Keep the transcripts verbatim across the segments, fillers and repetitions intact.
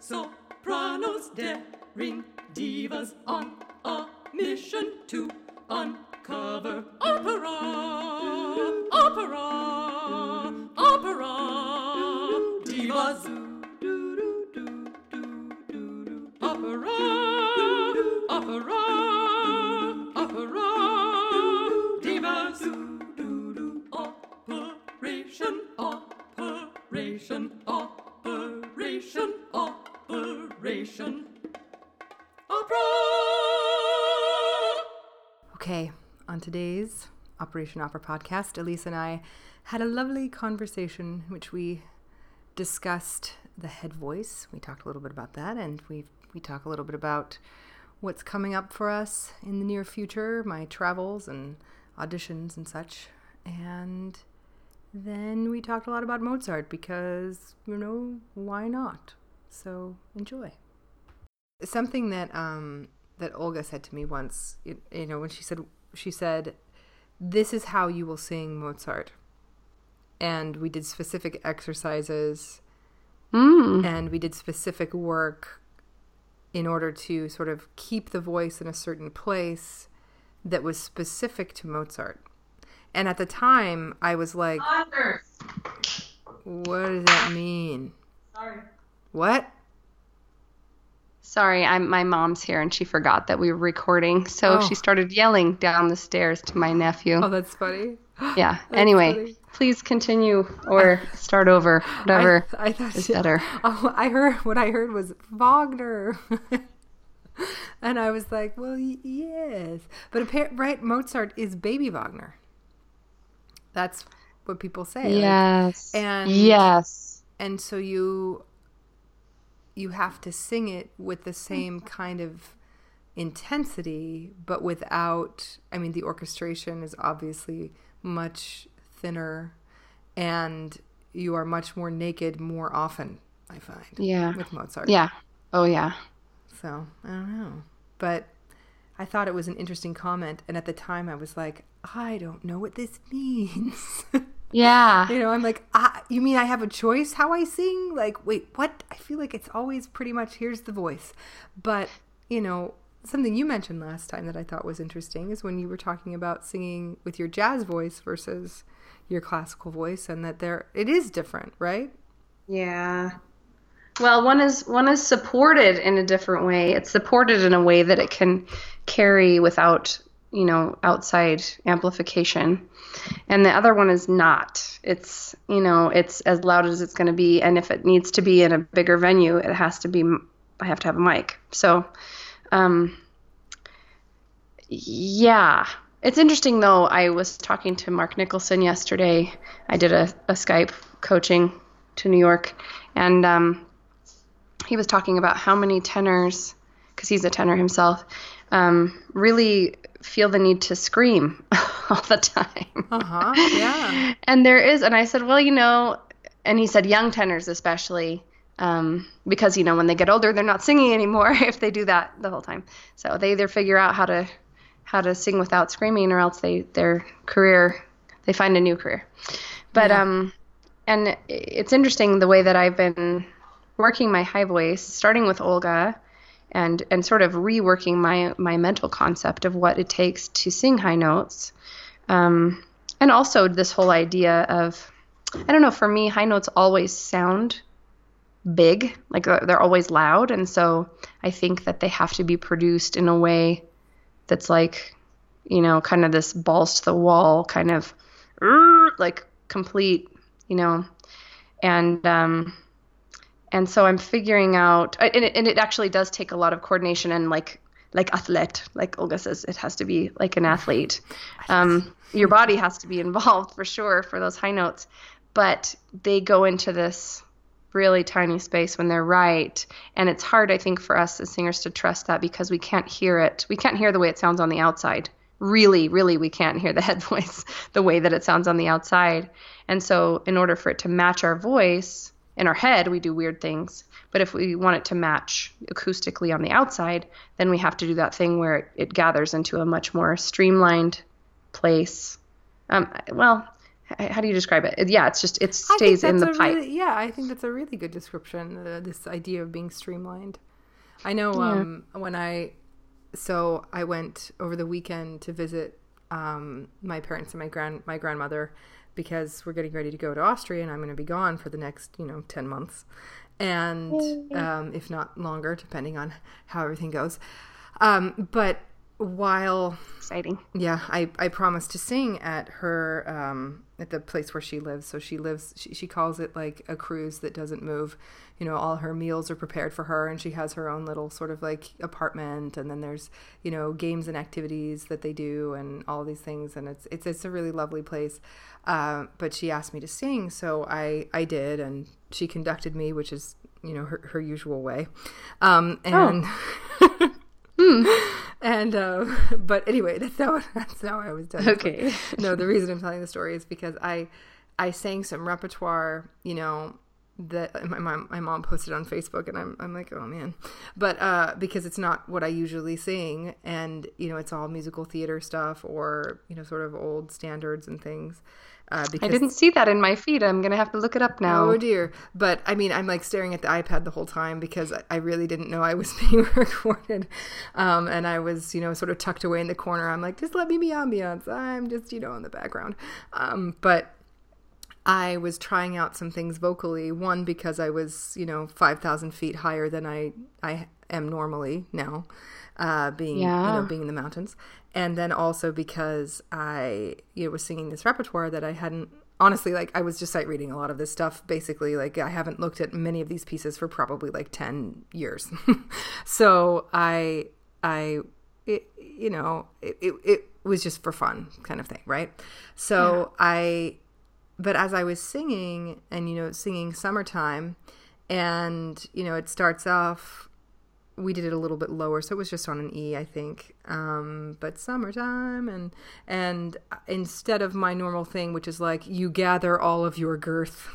Sopranos daring divas on a mission to uncover opera, opera, opera, divas, opera, opera, opera, divas, operation, operation, operation, operation, opera. Okay, on today's Operation Opera podcast, Elise and I had a lovely conversation in which we discussed the head voice. We talked a little bit about that, and we we talk a little bit about what's coming up for us in the near future, my travels and auditions and such. And then we talked a lot about Mozart because, you know, why not? So enjoy. Something that um, that Olga said to me once, you, you know, when she said she said, "This is how you will sing Mozart." And we did specific exercises mm. and we did specific work in order to sort of keep the voice in a certain place that was specific to Mozart. And at the time, I was like, Arthur. What does that mean? Sorry. What? Sorry, I'm, my mom's here and she forgot that we were recording. So oh. She started yelling down the stairs to my nephew. Oh, that's funny. Yeah. That's anyway. Funny. Please continue or start over, whatever I, I thought is she, better. Oh, I heard what I heard was Wagner, and I was like, "Well, y- yes," but apparently, right, Mozart is baby Wagner. That's what people say. Yes, like, and yes, and so you you have to sing it with the same kind of intensity, but without. I mean, the orchestration is obviously much thinner, and you are much more naked more often, I find. Yeah. With Mozart. Yeah. Oh, yeah. So, I don't know. But I thought it was an interesting comment, and at the time I was like, I don't know what this means. Yeah. You know, I'm like, I, you mean I have a choice how I sing? Like, wait, what? I feel like it's always pretty much here's the voice. But, you know, something you mentioned last time that I thought was interesting is when you were talking about singing with your jazz voice versus your classical voice, and that there it is different, right? Yeah. Well, one is one is supported in a different way. It's supported in a way that it can carry without, you know, outside amplification, and the other one is not. It's, you know, it's as loud as it's going to be, and if it needs to be in a bigger venue, it has to be. I have to have a mic. So, um, yeah. It's interesting, though. I was talking to Mark Nicholson yesterday. I did a, a Skype coaching to New York, and um, he was talking about how many tenors, because he's a tenor himself, um, really feel the need to scream all the time. Uh-huh, yeah. And there is, and I said, well, you know, and he said young tenors especially, um, because, you know, when they get older, they're not singing anymore if they do that the whole time. So they either figure out how to how to sing without screaming, or else they, their career, they find a new career. But, yeah. um, and it's interesting the way that I've been working my high voice, starting with Olga and, and sort of reworking my, my mental concept of what it takes to sing high notes. Um, and also this whole idea of, I don't know, for me, high notes always sound big, like they're always loud. And so I think that they have to be produced in a way that's like, you know, kind of this balls to the wall kind of like complete, you know, and um, and so I'm figuring out, and it, and it actually does take a lot of coordination and like like athlete, like Olga says, it has to be like an athlete. Um, your body has to be involved for sure for those high notes, but they go into this really tiny space when they're right, and it's hard, I think, for us as singers to trust that because we can't hear it. We can't hear the way it sounds on the outside. Really, really, we can't hear the head voice the way that it sounds on the outside. And so in order for it to match our voice in our head, we do weird things. But if we want it to match acoustically on the outside, then we have to do that thing where it, it gathers into a much more streamlined place. Um, well, how do you describe it? Yeah, it's just, it stays in the pipe. Really, yeah, I think that's a really good description, uh, this idea of being streamlined. I know um, yeah. when I, so I went over the weekend to visit um, my parents and my grand my grandmother, because we're getting ready to go to Austria and I'm going to be gone for the next, you know, ten months. And um, if not longer, depending on how everything goes. Um, but while... Exciting. Yeah, I, I promised to sing at her, um, at the place where she lives. So she lives, she, she calls it like a cruise that doesn't move. You know, all her meals are prepared for her and she has her own little sort of like apartment. And then there's, you know, games and activities that they do and all these things. And it's, it's, it's a really lovely place. Uh, but she asked me to sing. So I, I did. And she conducted me, which is, you know, her, her usual way. Um, and... Oh. Hmm. And, uh, but anyway, that's not, what, that's not what I was done. Okay. But no, the reason I'm telling the story is because I, I sang some repertoire, you know, that my mom, my mom posted on Facebook and I'm, I'm like, oh man, but, uh, because it's not what I usually sing and, you know, it's all musical theater stuff or, you know, sort of old standards and things. Uh, because I didn't see that in my feed. I'm going to have to look it up now. Oh, dear. But, I mean, I'm, like, staring at the iPad the whole time because I really didn't know I was being recorded. Um, and I was, you know, sort of tucked away in the corner. I'm like, just let me be ambiance. I'm just, you know, in the background. Um, but I was trying out some things vocally. One, because I was, you know, five thousand feet higher than I, I am normally now, uh, being, yeah. you know, being in the mountains. And then also because I you know, was singing this repertoire that I hadn't, honestly, like I was just sight reading a lot of this stuff. Basically, like I haven't looked at many of these pieces for probably like ten years. So I, I, it, you know, it, it, it was just for fun kind of thing. Right. So yeah. I, but as I was singing and, you know, singing Summertime and, you know, it starts off. We did it a little bit lower, so it was just on an E, I think. Um, but Summertime, and and instead of my normal thing, which is like you gather all of your girth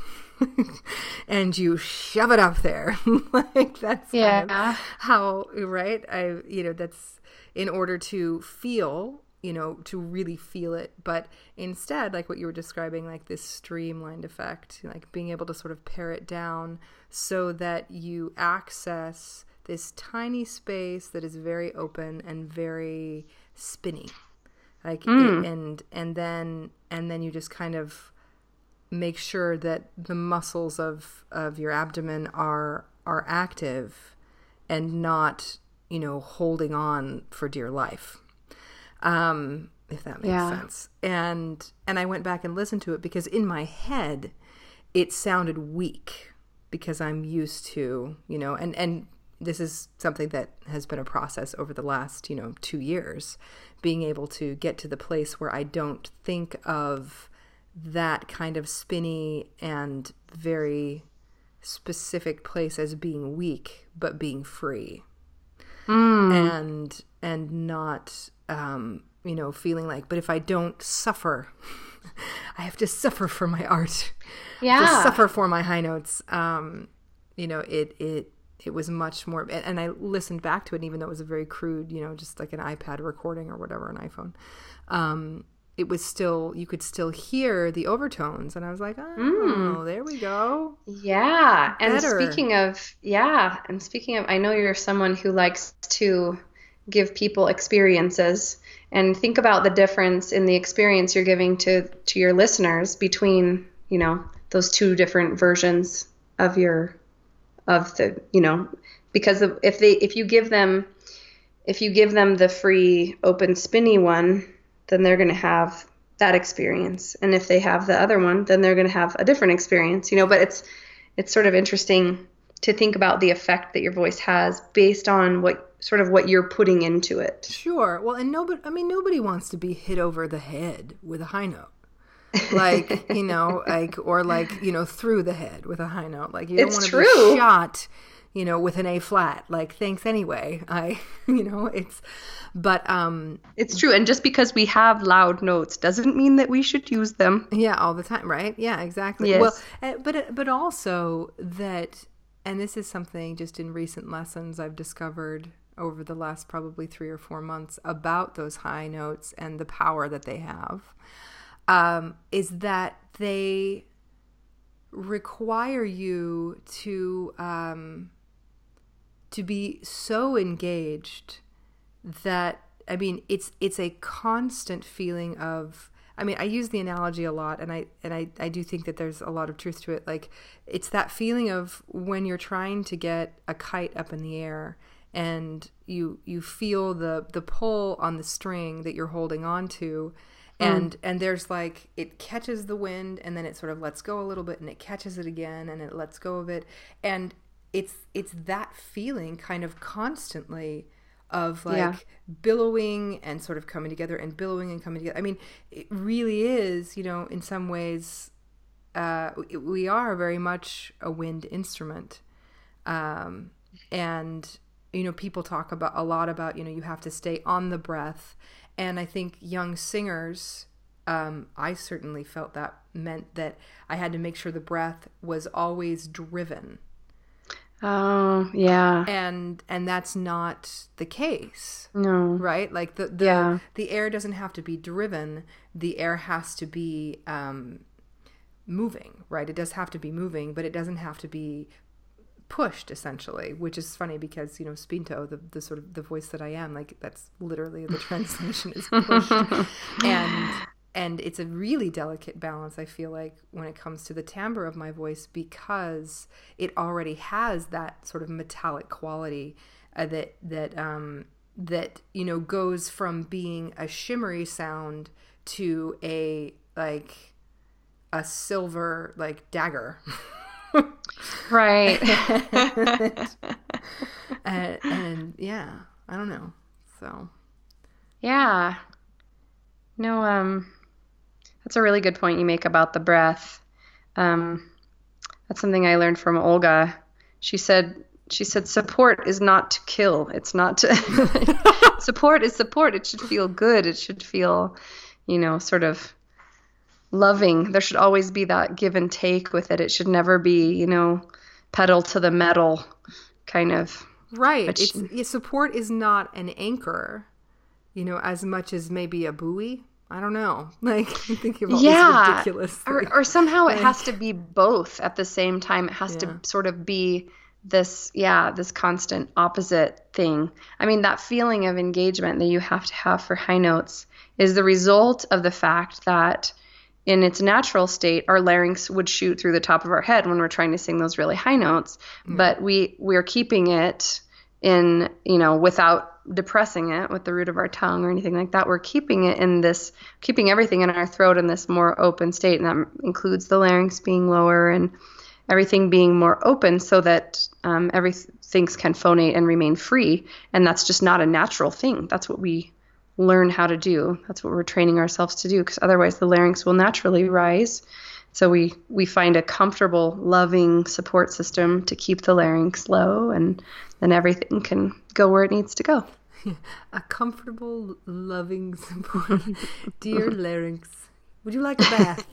and you shove it up there, like that's yeah. kind of how right I you know that's in order to feel you know to really feel it, but instead like what you were describing, like this streamlined effect, like being able to sort of pare it down so that you access this tiny space that is very open and very spinny, like mm. it, and and then and then you just kind of make sure that the muscles of of your abdomen are are active and not you know holding on for dear life, um, if that makes yeah. sense. And and I went back and listened to it because in my head it sounded weak because I'm used to you know and and. This is something that has been a process over the last, you know, two years, being able to get to the place where I don't think of that kind of spinny and very specific place as being weak, but being free mm. and, and not, um, you know, feeling like, but if I don't suffer, I have to suffer for my art, yeah, to suffer for my high notes. Um, you know, it, it, It was much more, and I listened back to it, and even though it was a very crude, you know, just like an iPad recording or whatever, an iPhone. Um, it was still, you could still hear the overtones, and I was like, oh, mm. there we go. Yeah, Better. and speaking of, yeah, and speaking of, I know you're someone who likes to give people experiences, and think about the difference in the experience you're giving to, to your listeners between, you know, those two different versions of your of the, you know, because if they, if you give them, if you give them the free, open, spinny one, then they're going to have that experience. And if they have the other one, then they're going to have a different experience, you know, but it's, it's sort of interesting to think about the effect that your voice has based on what sort of what you're putting into it. Sure. Well, and nobody, I mean, nobody wants to be hit over the head with a high note. like, you know, like, or like, you know, through the head with a high note, like you don't want to be shot, you know, with an A flat, like, thanks anyway. I, you know, it's, but, um, it's true. And just because we have loud notes doesn't mean that we should use them. Yeah. All the time. Right. Yeah, exactly. Yes. Well, but, but also that, and this is something just in recent lessons I've discovered over the last probably three or four months about those high notes and the power that they have, um, is that they require you to um, to be so engaged that, I mean, it's it's a constant feeling of, I mean, I use the analogy a lot, and I and I, I do think that there's a lot of truth to it. Like, it's that feeling of when you're trying to get a kite up in the air and you you feel the the pull on the string that you're holding on to, and mm. and there's like, it catches the wind and then it sort of lets go a little bit and it catches it again and it lets go of it. And it's it's that feeling kind of constantly of like yeah. billowing and sort of coming together and billowing and coming together. I mean, it really is, you know, in some ways, uh, we are very much a wind instrument. Um, and, you know, people talk about a lot about, you know, you have to stay on the breath. And I think young singers, um, I certainly felt that meant that I had to make sure the breath was always driven. Oh, yeah. And and that's not the case. No. Right? Like the the, yeah. the air doesn't have to be driven. The air has to be um, moving, right? It does have to be moving, but it doesn't have to be pushed, essentially, which is funny because, you know, Spinto, the, the sort of the voice that I am, like, that's literally the translation is pushed. And and it's a really delicate balance, I feel like, when it comes to the timbre of my voice, because it already has that sort of metallic quality uh, that that um, that you know goes from being a shimmery sound to a like a silver like dagger, right? and, and, and yeah, I don't know. So yeah, no um. That's a really good point you make about the breath. Um, that's something I learned from Olga. She said, "She said support is not to kill. It's not to support is support. It should feel good. It should feel, you know, sort of loving. There should always be that give and take with it. It should never be, you know, pedal to the metal kind of right. It's, she, support is not an anchor, you know, as much as maybe a buoy." I don't know. Like, I'm thinking about yeah. this ridiculous thing. Or, or somehow it has to be both at the same time. It has yeah. to sort of be this, yeah, this constant opposite thing. I mean, that feeling of engagement that you have to have for high notes is the result of the fact that in its natural state, our larynx would shoot through the top of our head when we're trying to sing those really high notes. Mm-hmm. But we, we're keeping it in, you know, without depressing it with the root of our tongue or anything like that. We're keeping it in this, keeping everything in our throat in this more open state, and that includes the larynx being lower and everything being more open so that um, every things can phonate and remain free. And that's just not a natural thing. That's what we learn how to do. That's what we're training ourselves to do, because otherwise the larynx will naturally rise. So we, we find a comfortable, loving support system to keep the larynx low, and then everything can go where it needs to go. A comfortable, loving support. Dear larynx, would you like a bath?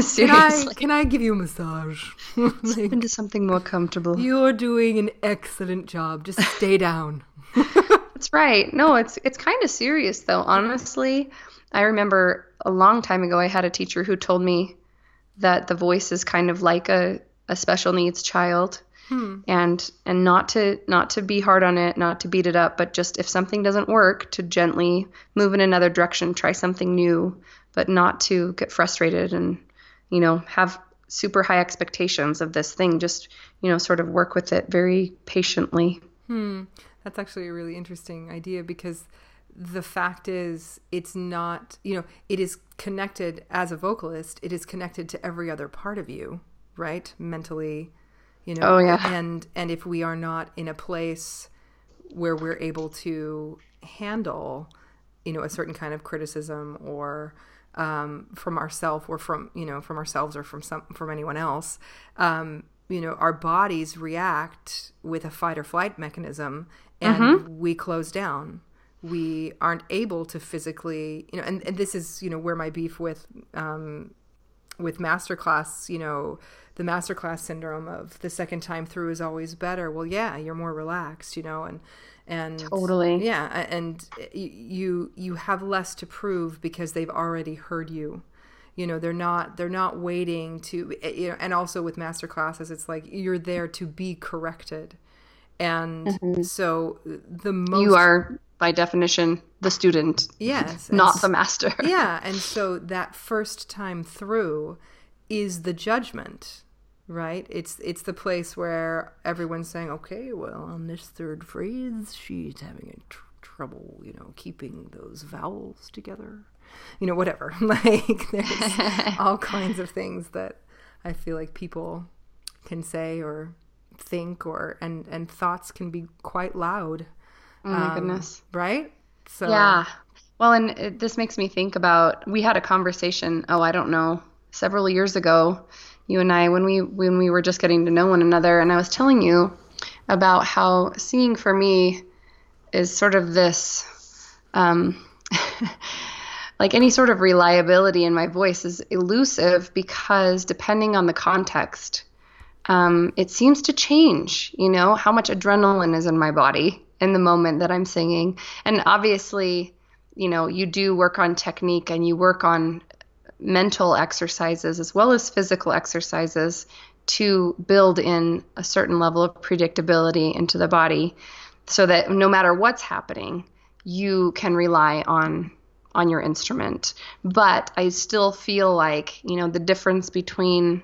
Seriously. Can I, can I give you a massage? Like, into something more comfortable. You're doing an excellent job. Just stay down. That's right. No, it's it's kind of serious, though. Honestly, I remember a long time ago I had a teacher who told me that the voice is kind of like a, a special needs child. Hmm. And and not to not to be hard on it, not to beat it up, but just if something doesn't work, to gently move in another direction, try something new, but not to get frustrated and, you know, have super high expectations of this thing. Just, you know, sort of work with it very patiently. Hmm. That's actually a really interesting idea, because the fact is, it's not, you know, it is connected as a vocalist, it is connected to every other part of you, right? Mentally. You know, oh, yeah. and, and if we are not in a place where we're able to handle, you know, a certain kind of criticism or um, from ourselves or from, you know, from ourselves or from some from anyone else, um, you know, our bodies react with a fight or flight mechanism, and mm-hmm. we close down. We aren't able to physically, you know, and, and this is, you know, where my beef with um, with masterclass, you know, the masterclass syndrome of the second time through is always better. Well, yeah, you're more relaxed, you know, and and totally, yeah, and you you have less to prove because they've already heard you. You know, they're not they're not waiting to, you know, and also with master classes, it's like you're there to be corrected, and mm-hmm. so the most you are by definition the student, yes, not the master. Yeah, and so that first time through is the judgment, right? It's it's the place where everyone's saying, okay, well, on this third phrase, she's having a tr- trouble, you know, keeping those vowels together. You know, whatever. Like, there's all kinds of things that I feel like people can say or think, or and and thoughts can be quite loud. Oh my um, goodness! Right? So yeah. Well, and it, this makes me think about, we had a conversation. Oh, I don't know, several years ago, you and I, when we when we were just getting to know one another, and I was telling you about how singing for me is sort of this. Um, Like any sort of reliability in my voice is elusive because depending on the context, um, it seems to change, you know, how much adrenaline is in my body in the moment that I'm singing. And obviously, you know, you do work on technique and you work on mental exercises as well as physical exercises to build in a certain level of predictability into the body so that no matter what's happening, you can rely on on your instrument. But I still feel like, you know, the difference between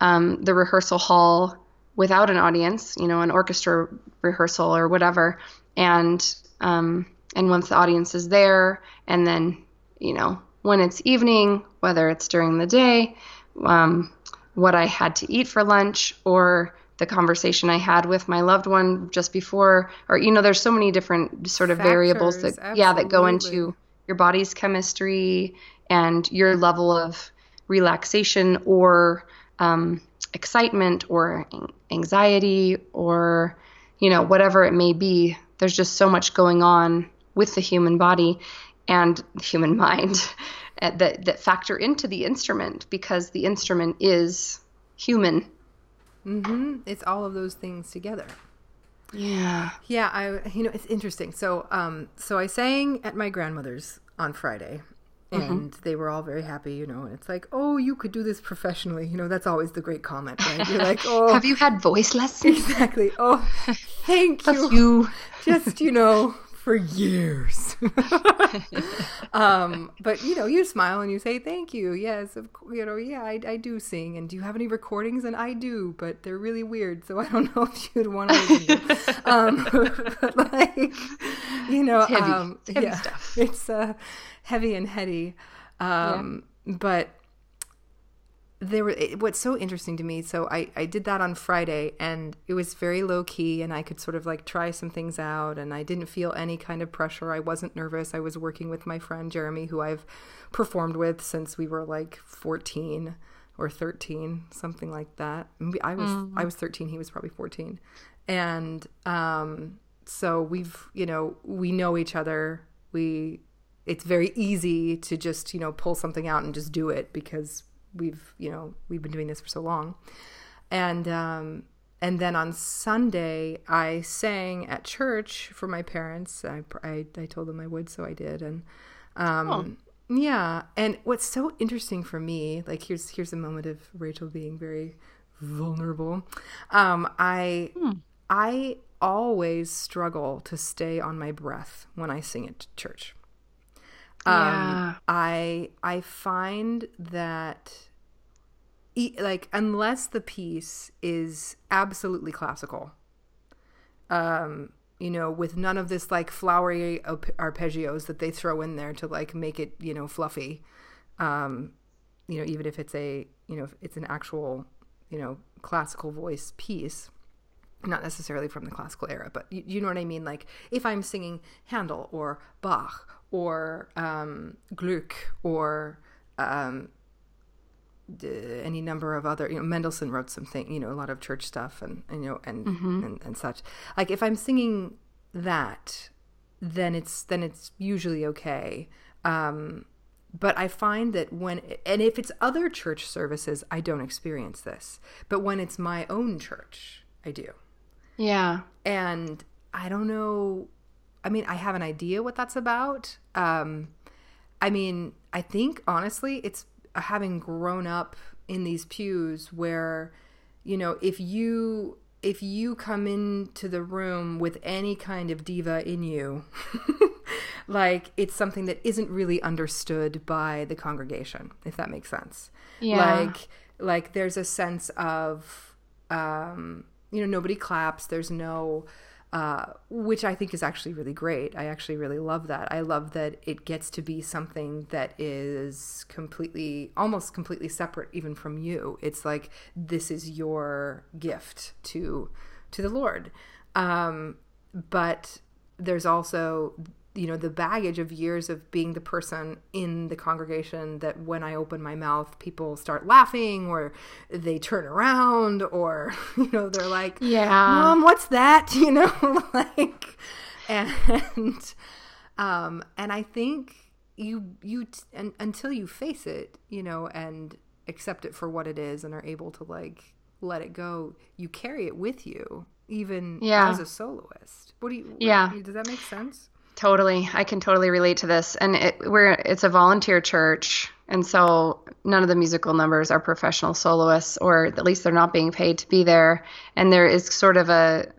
um, the rehearsal hall without an audience, you know, an orchestra rehearsal or whatever, and um, and once the audience is there, and then, you know, when it's evening, whether it's during the day, um, what I had to eat for lunch, or the conversation I had with my loved one just before, or, you know, there's so many different sort of factors, variables that, absolutely. yeah, that go into your body's chemistry and your level of relaxation or um, excitement or anxiety or, you know, whatever it may be. There's just so much going on with the human body and the human mind that, that factor into the instrument, because the instrument is human. Mm-hmm. It's all of those things together. Yeah. Yeah. I, you know, it's interesting. So, um, so I sang at my grandmother's on Friday, and mm-hmm. they were all very happy, you know, and it's like, oh, you could do this professionally. You know, that's always the great comment, right? You're like, oh. Have you had voice lessons? Exactly. Oh, thank you. you. Just, you know, for years. um, but, you know, you smile and you say, thank you. Yes, of, you know, yeah, I, I do sing. And do you have any recordings? And I do, but they're really weird. So I don't know if you'd want to listen to um, but like, you know, it's heavy, um, it's heavy yeah, stuff. It's uh, heavy and heady. Um, yeah. But there were, it, what's so interesting to me, so I, I did that on Friday, and it was very low key, and I could sort of like try some things out, and I didn't feel any kind of pressure. I wasn't nervous. I was working with my friend Jeremy, who I've performed with since we were like fourteen or thirteen, something like that. I was mm-hmm. I was thirteen, he was probably fourteen. And um, so we've, you know, we know each other. We it's very easy to just, you know, pull something out and just do it, because we've, you know, we've been doing this for so long. And, um, and then on Sunday I sang at church for my parents. I, I, I told them I would, so I did. And, um, oh. yeah. And what's so interesting for me, like, here's, here's a moment of Rachel being very vulnerable. Um, I, hmm. I always struggle to stay on my breath when I sing at church. Yeah. Um, I, I find that e- like, unless the piece is absolutely classical, um, you know, with none of this like flowery op- arpeggios that they throw in there to like make it, you know, fluffy. Um, you know, even if it's a, you know, if it's an actual, you know, classical voice piece, not necessarily from the classical era, but you, you know what I mean? Like, if I'm singing Handel or Bach or um, Gluck or um, d- any number of other, you know, Mendelssohn wrote something, you know, a lot of church stuff and, and you know, and, mm-hmm. and, and such. Like, if I'm singing that, then it's, then it's usually okay. Um, But I find that when, and if it's other church services, I don't experience this. But when it's my own church, I do. Yeah. And I don't know, I mean, I have an idea what that's about. Um, I mean, I think, honestly, it's having grown up in these pews where, you know, if you... If you come into the room with any kind of diva in you, like it's something that isn't really understood by the congregation, if that makes sense. Yeah. Like, like there's a sense of, um, you know, nobody claps. There's no, uh, which I think is actually really great. I actually really love that. I love that it gets to be something that is completely, almost completely separate even from you. It's like, this is your gift to, to the Lord. Um, but there's also, you know, the baggage of years of being the person in the congregation that when I open my mouth, people start laughing or they turn around or, you know, they're like, yeah, Mom, what's that? You know, like, and, um, and I think you, you, t- and, until you face it, you know, and accept it for what it is and are able to like, let it go, you carry it with you, even yeah. as a soloist. What do you, yeah. What, does that make sense? Totally. I can totally relate to this. And it, we're it's a volunteer church. And so none of the musical numbers are professional soloists, or at least they're not being paid to be there. And there is sort of a,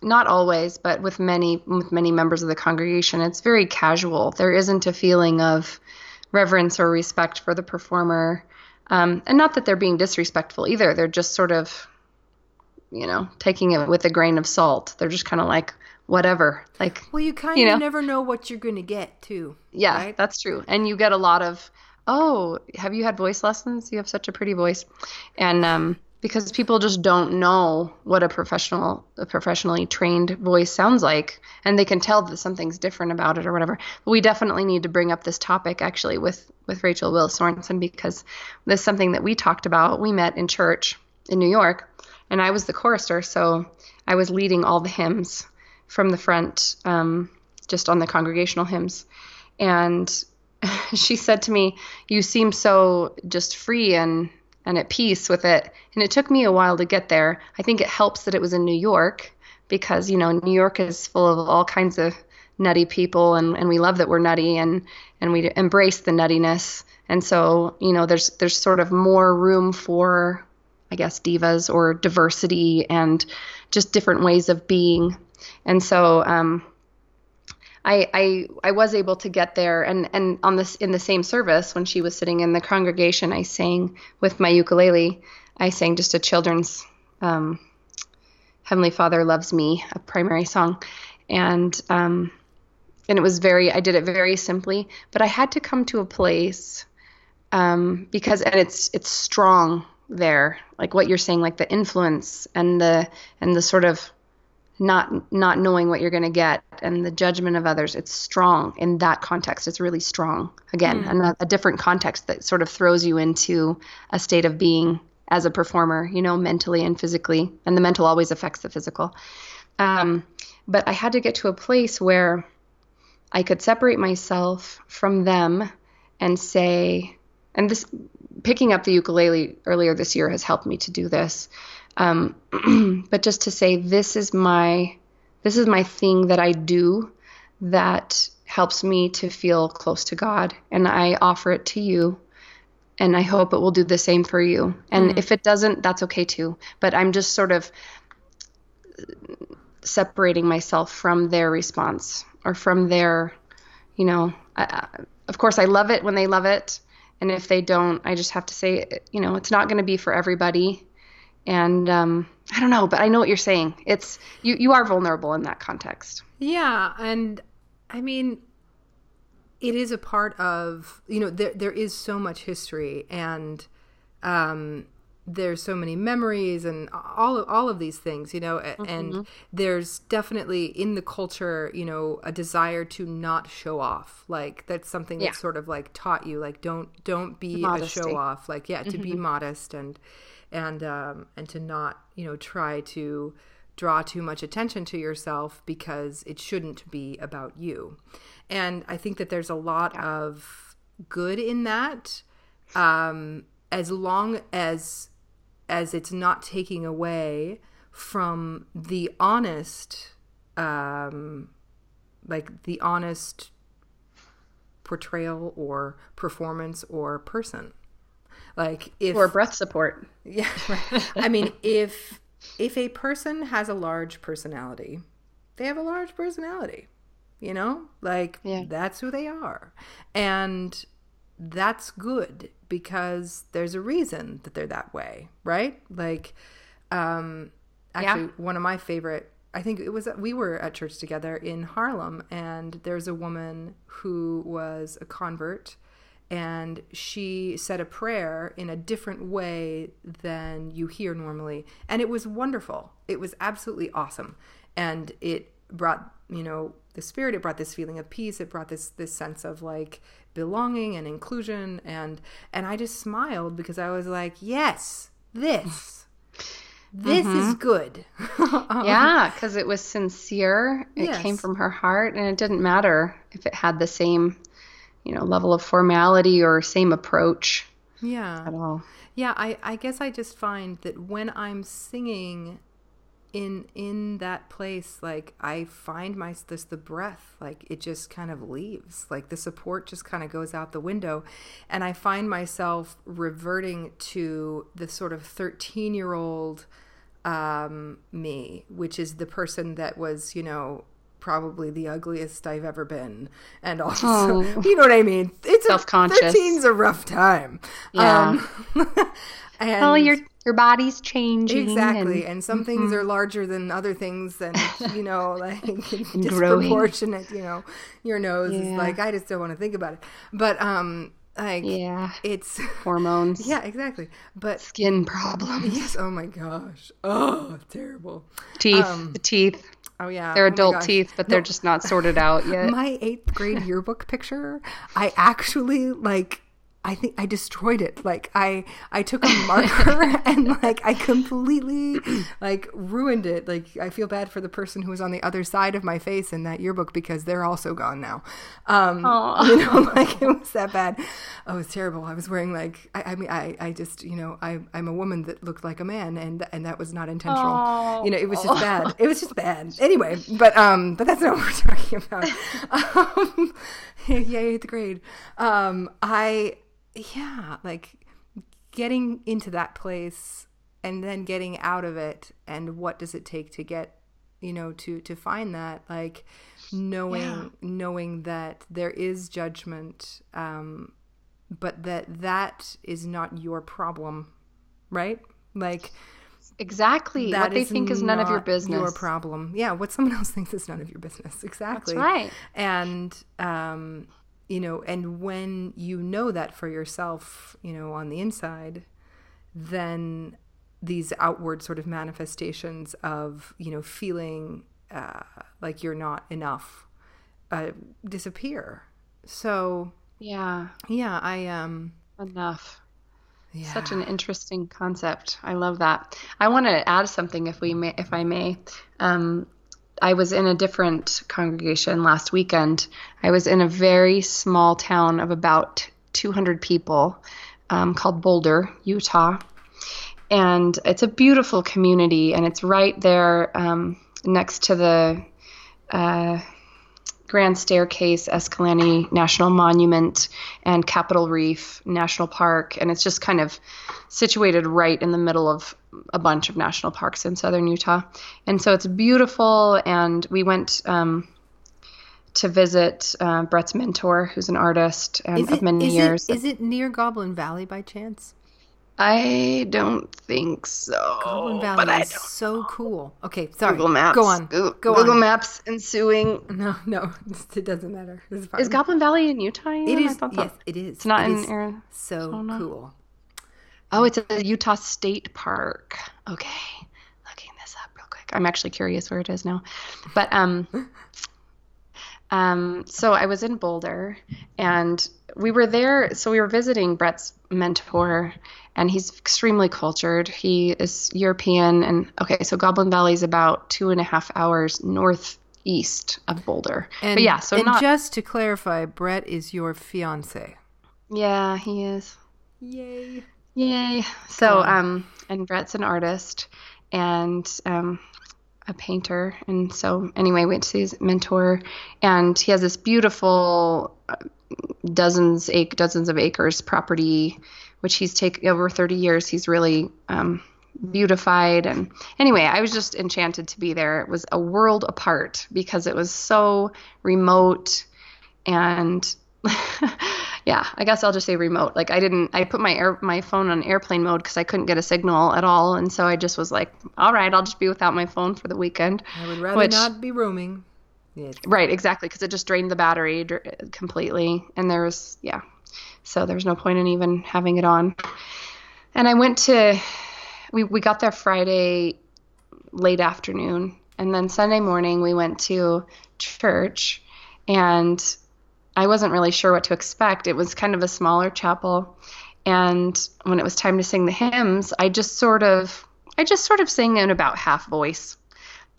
not always, but with many, with many members of the congregation, it's very casual. There isn't a feeling of reverence or respect for the performer. Um, and not that they're being disrespectful either. They're just sort of, you know, taking it with a grain of salt. They're just kind of like, whatever, like, well, you kind you know. of never know what you're going to get too. Yeah, right? That's true. And you get a lot of, oh, have you had voice lessons? You have such a pretty voice. And, um, because people just don't know what a professional, a professionally trained voice sounds like, and they can tell that something's different about it or whatever. But we definitely need to bring up this topic actually with, with Rachel Willis Sorensen, because this is something that we talked about. We met in church in New York and I was the chorister. So I was leading all the hymns from the front, um, just on the congregational hymns. And she said to me, you seem so just free and, and at peace with it. And it took me a while to get there. I think it helps that it was in New York because, you know, New York is full of all kinds of nutty people, and, and we love that we're nutty and, and we embrace the nuttiness. And so, you know, there's, there's sort of more room for, I guess, divas or diversity and just different ways of being. And so, um, I, I, I was able to get there and, and on this, in the same service, when she was sitting in the congregation, I sang with my ukulele, I sang just a children's, um, Heavenly Father Loves Me, a primary song. And, um, and it was very, I did it very simply, but I had to come to a place, um, because, and it's, it's strong there, like what you're saying, like the influence and the, and the sort of, not not knowing what you're going to get and the judgment of others. It's strong in that context. It's really strong. Again, mm. and a, a different context that sort of throws you into a state of being as a performer, you know, mentally and physically. And the mental always affects the physical. Um, but I had to get to a place where I could separate myself from them and say, and this picking up the ukulele earlier this year has helped me to do this. Um, but just to say, this is my, this is my thing that I do that helps me to feel close to God, and I offer it to you, and I hope it will do the same for you. And mm-hmm. if it doesn't, that's okay too. But I'm just sort of separating myself from their response or from their, you know, I, of course I love it when they love it. And if they don't, I just have to say, you know, it's not going to be for everybody. And um, I don't know, but I know what you're saying. It's you, you are vulnerable in that context. Yeah. And I mean, it is a part of, you know, there there is so much history and um, there's so many memories and all of, all of these things, you know, mm-hmm. and there's definitely in the culture, you know, a desire to not show off. Like that's something yeah. that's sort of like taught you, like don't don't be Modesty. a show off. Like, yeah, to mm-hmm. be modest and. And um, and to not, you know, try to draw too much attention to yourself because it shouldn't be about you. And I think that there's a lot of good in that, um, as long as as it's not taking away from the honest, um, like the honest portrayal or performance or person. Like if or breath support. Yeah. Right. I mean, if if a person has a large personality, they have a large personality. You know, like yeah. that's who they are. And that's good because there's a reason that they're that way, right? Like, um, actually, yeah. one of my favorite, I think it was, we were at church together in Harlem, and there's a woman who was a convert, and she said a prayer in a different way than you hear normally. And it was wonderful. It was absolutely awesome. And it brought, you know, the spirit, it brought this feeling of peace, it brought this this sense of like belonging and inclusion, and and I just smiled because I was like, yes, this this mm-hmm. is good. um, yeah, because it was sincere, it yes. came from her heart, and it didn't matter if it had the same, you know, level of formality or same approach yeah at all. Yeah, I I guess I just find that when I'm singing in in that place, like I find my this the breath, like it just kind of leaves, like the support just kind of goes out the window, and I find myself reverting to the sort of thirteen year old um me, which is the person that was, you know, probably the ugliest I've ever been, and also oh. you know what I mean, it's self-conscious. thirteen's a rough time. Yeah. um and well, you're your body's changing. Exactly. And, and some mm-hmm. things are larger than other things, and, you know, like disproportionate, growing. You know, your nose yeah. is like, I just don't want to think about it. But, um, like, yeah. it's hormones. Yeah, exactly. But skin problems. Yes. Oh my gosh. Oh, terrible. Teeth. Um, the teeth. Oh yeah. They're adult oh teeth, but they're no. just not sorted out yet. My eighth grade yearbook picture, I actually like, I think I destroyed it. Like I, I took a marker and like I completely like ruined it. Like I feel bad for the person who was on the other side of my face in that yearbook because they're also gone now. Um, you know, like it was that bad. Oh, it was terrible. I was wearing like I, I mean I, I just you know I I'm a woman that looked like a man, and and that was not intentional. Aww. You know, it was just bad. It was just bad. Anyway, but um, but that's not what we're talking about. Um, yeah, eighth grade. Um, I. Yeah, like getting into that place and then getting out of it, and what does it take to get, you know, to to find that, like knowing yeah. knowing that there is judgment, um, but that that is not your problem, right? Like exactly what they think is none of your business. Your problem, yeah. What someone else thinks is none of your business, exactly. That's right. And um. You know, and when you know that for yourself, you know, on the inside, then these outward sort of manifestations of, you know, feeling uh, like you're not enough uh, disappear. So yeah, yeah, I um enough. Yeah. Such an interesting concept. I love that. I want to add something, if we may, if I may. Um, I was in a different congregation last weekend. I was in a very small town of about two hundred people um, called Boulder, Utah. And it's a beautiful community, and it's right there um, next to the uh, Grand Staircase Escalante National Monument and Capitol Reef National Park. And it's just kind of situated right in the middle of a bunch of national parks in southern Utah. And so it's beautiful. And we went um, to visit uh, Brett's mentor, who's an artist um, of many years. Is it near Goblin Valley by chance? I don't think so. Goblin Valley but I is so cool. Okay, sorry. Google Maps. Go on. Google, Go Google on. Maps ensuing. No, no, it doesn't matter. Is Goblin Valley in Utah? Yet? It is. Yes, it is. It's not it in Arizona. So cool. Oh, it's a Utah State Park. Okay, looking this up real quick. I'm actually curious where it is now. But um, um, so I was in Boulder, and we were there. So we were visiting Brett's mentor, and he's extremely cultured. He is European, and okay, so Goblin Valley is about two and a half hours northeast of Boulder. And, but yeah, so and not, just to clarify, Brett is your fiance. Yeah, he is. Yay. Yay. So, yeah. um, and Brett's an artist and um, a painter. And so, anyway, went to see his mentor. And he has this beautiful uh, dozens, ac- dozens of acres property, which he's taken over thirty years. He's really um, beautified. And anyway, I was just enchanted to be there. It was a world apart because it was so remote and yeah, I guess I'll just say remote. Like I didn't, I put my air, my phone on airplane mode because I couldn't get a signal at all. And so I just was like, all right, I'll just be without my phone for the weekend. I would rather which, not be roaming. Yes. Right, exactly, because it just drained the battery dr- completely. And there was, yeah, so there was no point in even having it on. And I went to, we, we got there Friday late afternoon. And then Sunday morning we went to church and I wasn't really sure what to expect. It was kind of a smaller chapel. And when it was time to sing the hymns, I just sort of, I just sort of sang in about half voice.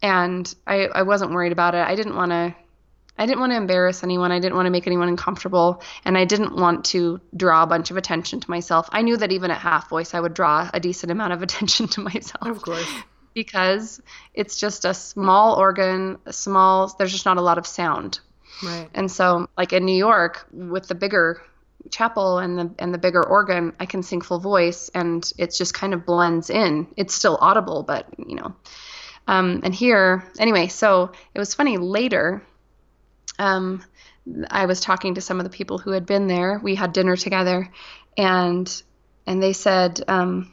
And I, I wasn't worried about it. I didn't want to, I didn't want to embarrass anyone. I didn't want to make anyone uncomfortable. And I didn't want to draw a bunch of attention to myself. I knew that even at half voice, I would draw a decent amount of attention to myself. Of course. Because it's just a small organ, a small, there's just not a lot of sound. Right. And so like in New York with the bigger chapel and the and the bigger organ, I can sing full voice and it just kind of blends in. It's still audible, but you know, um, and here anyway, so it was funny later. Um, I was talking to some of the people who had been there. We had dinner together and, and they said, um,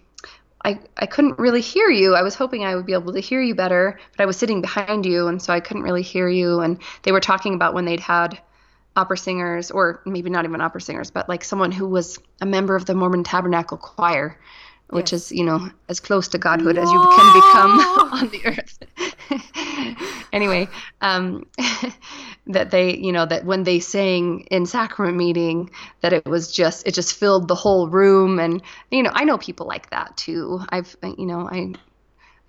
I, I couldn't really hear you. I was hoping I would be able to hear you better, but I was sitting behind you, and so I couldn't really hear you. And they were talking about when they'd had opera singers, or maybe not even opera singers, but like someone who was a member of the Mormon Tabernacle Choir, which yes. is, you know, as close to godhood no. as you can become on the earth. Anyway, um, that they, you know, that when they sang in sacrament meeting, that it was just, it just filled the whole room. And, you know, I know people like that too. I've, you know, I,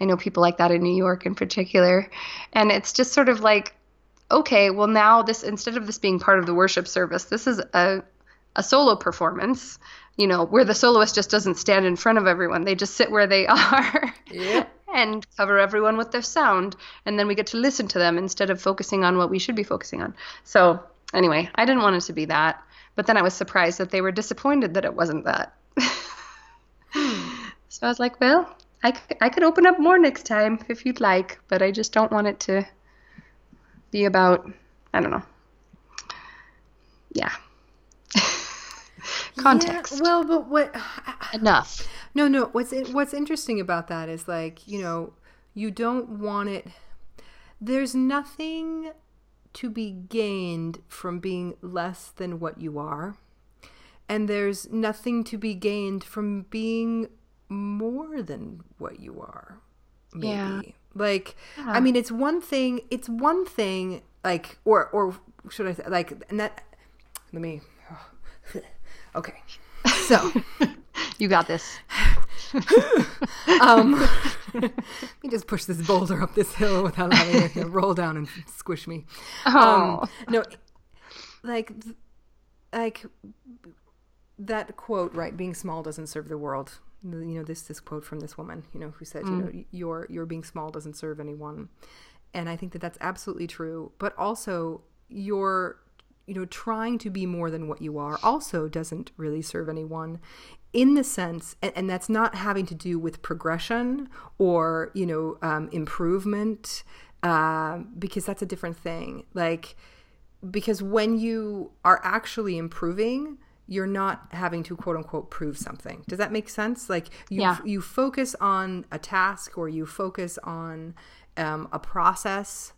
I know people like that in New York in particular. And it's just sort of like, okay, well now this, instead of this being part of the worship service, this is a, a solo performance, you know, where the soloist just doesn't stand in front of everyone. They just sit where they are yeah. and cover everyone with their sound. And then we get to listen to them instead of focusing on what we should be focusing on. So anyway, I didn't want it to be that. But then I was surprised that they were disappointed that it wasn't that. So I was like, well, I, c- I could open up more next time if you'd like. But I just don't want it to be about, I don't know. Yeah. Context. Yeah, well, but what enough. No, no. What's what's interesting about that is like, you know, you don't want it. There's nothing to be gained from being less than what you are. And there's nothing to be gained from being more than what you are. Maybe. Yeah. Like, yeah. I mean, it's one thing. It's one thing like, or, or should I say like, and that, let me. Oh. Okay, so you got this. um, let me just push this boulder up this hill without having it to roll down and squish me. Oh um, no, like, like that quote, right? Being small doesn't serve the world. You know this this quote from this woman, you know, who said, mm. you know, your your being small doesn't serve anyone, and I think that that's absolutely true. But also your you know, trying to be more than what you are also doesn't really serve anyone in the sense, and, and that's not having to do with progression or, you know, um, improvement, uh, because that's a different thing. Like, because when you are actually improving, you're not having to quote unquote prove something. Does that make sense? Like you, yeah. you focus on a task or you focus on um, a process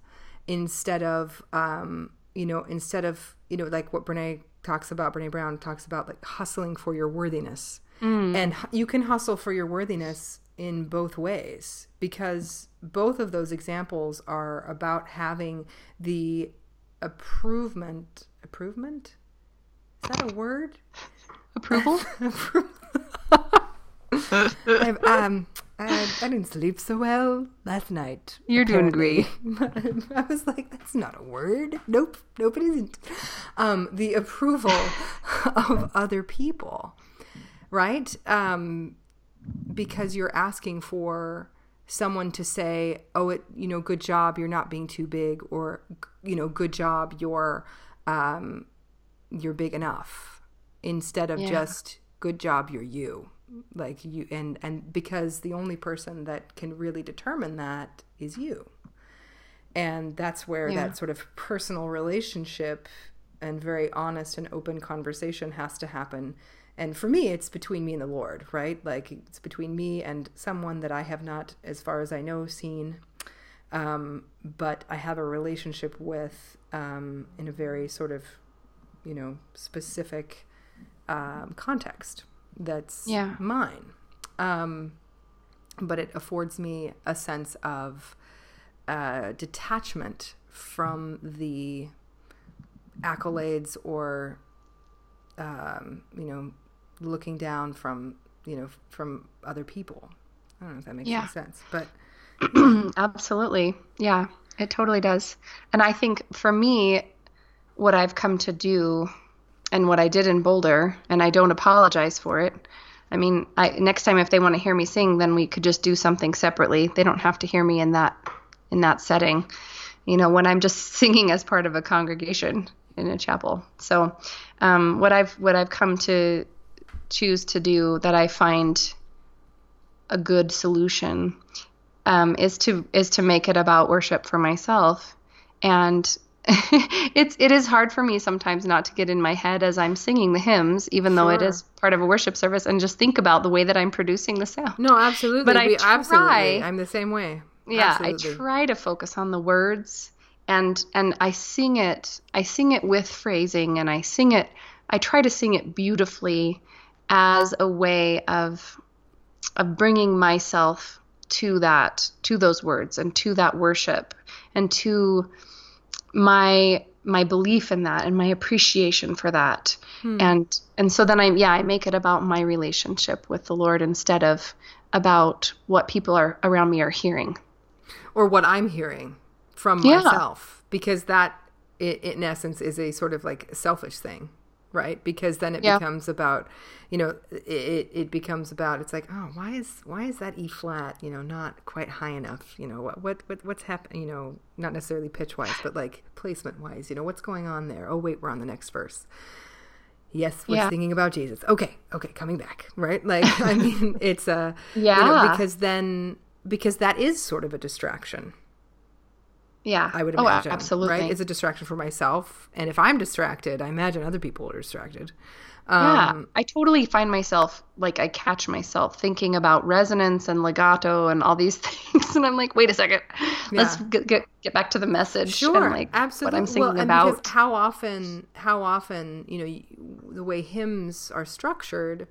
instead of, um, you know, instead of, you know, like what Brene talks about, Brene Brown talks about like hustling for your worthiness. Mm. And you can hustle for your worthiness in both ways because both of those examples are about having the improvement, improvement? Is that a word? Approval? Approval. I've, um, I, I didn't sleep so well last night. You're apparently. Doing great. I was like, that's not a word. Nope. Nope, it isn't. Um, the approval of other people, right? Um, because you're asking for someone to say, oh, it, you know, good job, you're not being too big, or, you know, good job, you're, um, you're big enough, instead of yeah. just good job, you're you. Like you, and, and because the only person that can really determine that is you. And that's where yeah. that sort of personal relationship and very honest and open conversation has to happen. And for me, it's between me and the Lord, right? Like, it's between me and someone that I have not, as far as I know, seen. Um, but I have a relationship with, um, in a very sort of, you know, specific um, context that's yeah. mine. Um, but it affords me a sense of uh, detachment from the accolades or, um, you know, looking down from, you know, from other people. I don't know if that makes yeah. any sense, but absolutely. Yeah, it totally does. And I think for me, what I've come to do and what I did in Boulder, and I don't apologize for it. I mean, I, next time, if they want to hear me sing, then we could just do something separately. They don't have to hear me in that, in that setting, you know, when I'm just singing as part of a congregation in a chapel. So, um, what I've, what I've come to choose to do that I find a good solution, um, is to, is to make it about worship for myself. And it's, it is hard for me sometimes not to get in my head as I'm singing the hymns, even sure. though it is part of a worship service, and just think about the way that I'm producing the sound. No, absolutely. But we, I try, absolutely. I'm the same way. Yeah. Absolutely. I try to focus on the words. And and I sing it, I sing it with phrasing, and I sing it, I try to sing it beautifully as a way of of bringing myself to that, to those words, and to that worship, and to my my belief in that, and my appreciation for that. Hmm. And and so then I yeah, I make it about my relationship with the Lord instead of about what people are around me are hearing. Or what I'm hearing. From yeah. myself, because that it, in essence is a sort of like selfish thing, right? Because then it yeah. becomes about, you know, it it becomes about, it's like, oh, why is why is that E flat, you know, not quite high enough, you know, what what, what what's happening, you know, not necessarily pitch wise, but like placement wise, you know, what's going on there? Oh wait, we're on the next verse. Yes, we're yeah. singing about Jesus. Okay, okay, coming back, right? Like, I mean, it's a yeah, you know, because then because that is sort of a distraction. Yeah, I would imagine. Oh, absolutely. Right? It's a distraction for myself. And if I'm distracted, I imagine other people are distracted. Um, yeah, I totally find myself, like, I catch myself thinking about resonance and legato and all these things. And I'm like, wait a second, yeah. let's get, get get back to the message. Sure, and, like, absolutely. What I'm singing well, about. Because how often, how often, you know, the way hymns are structured,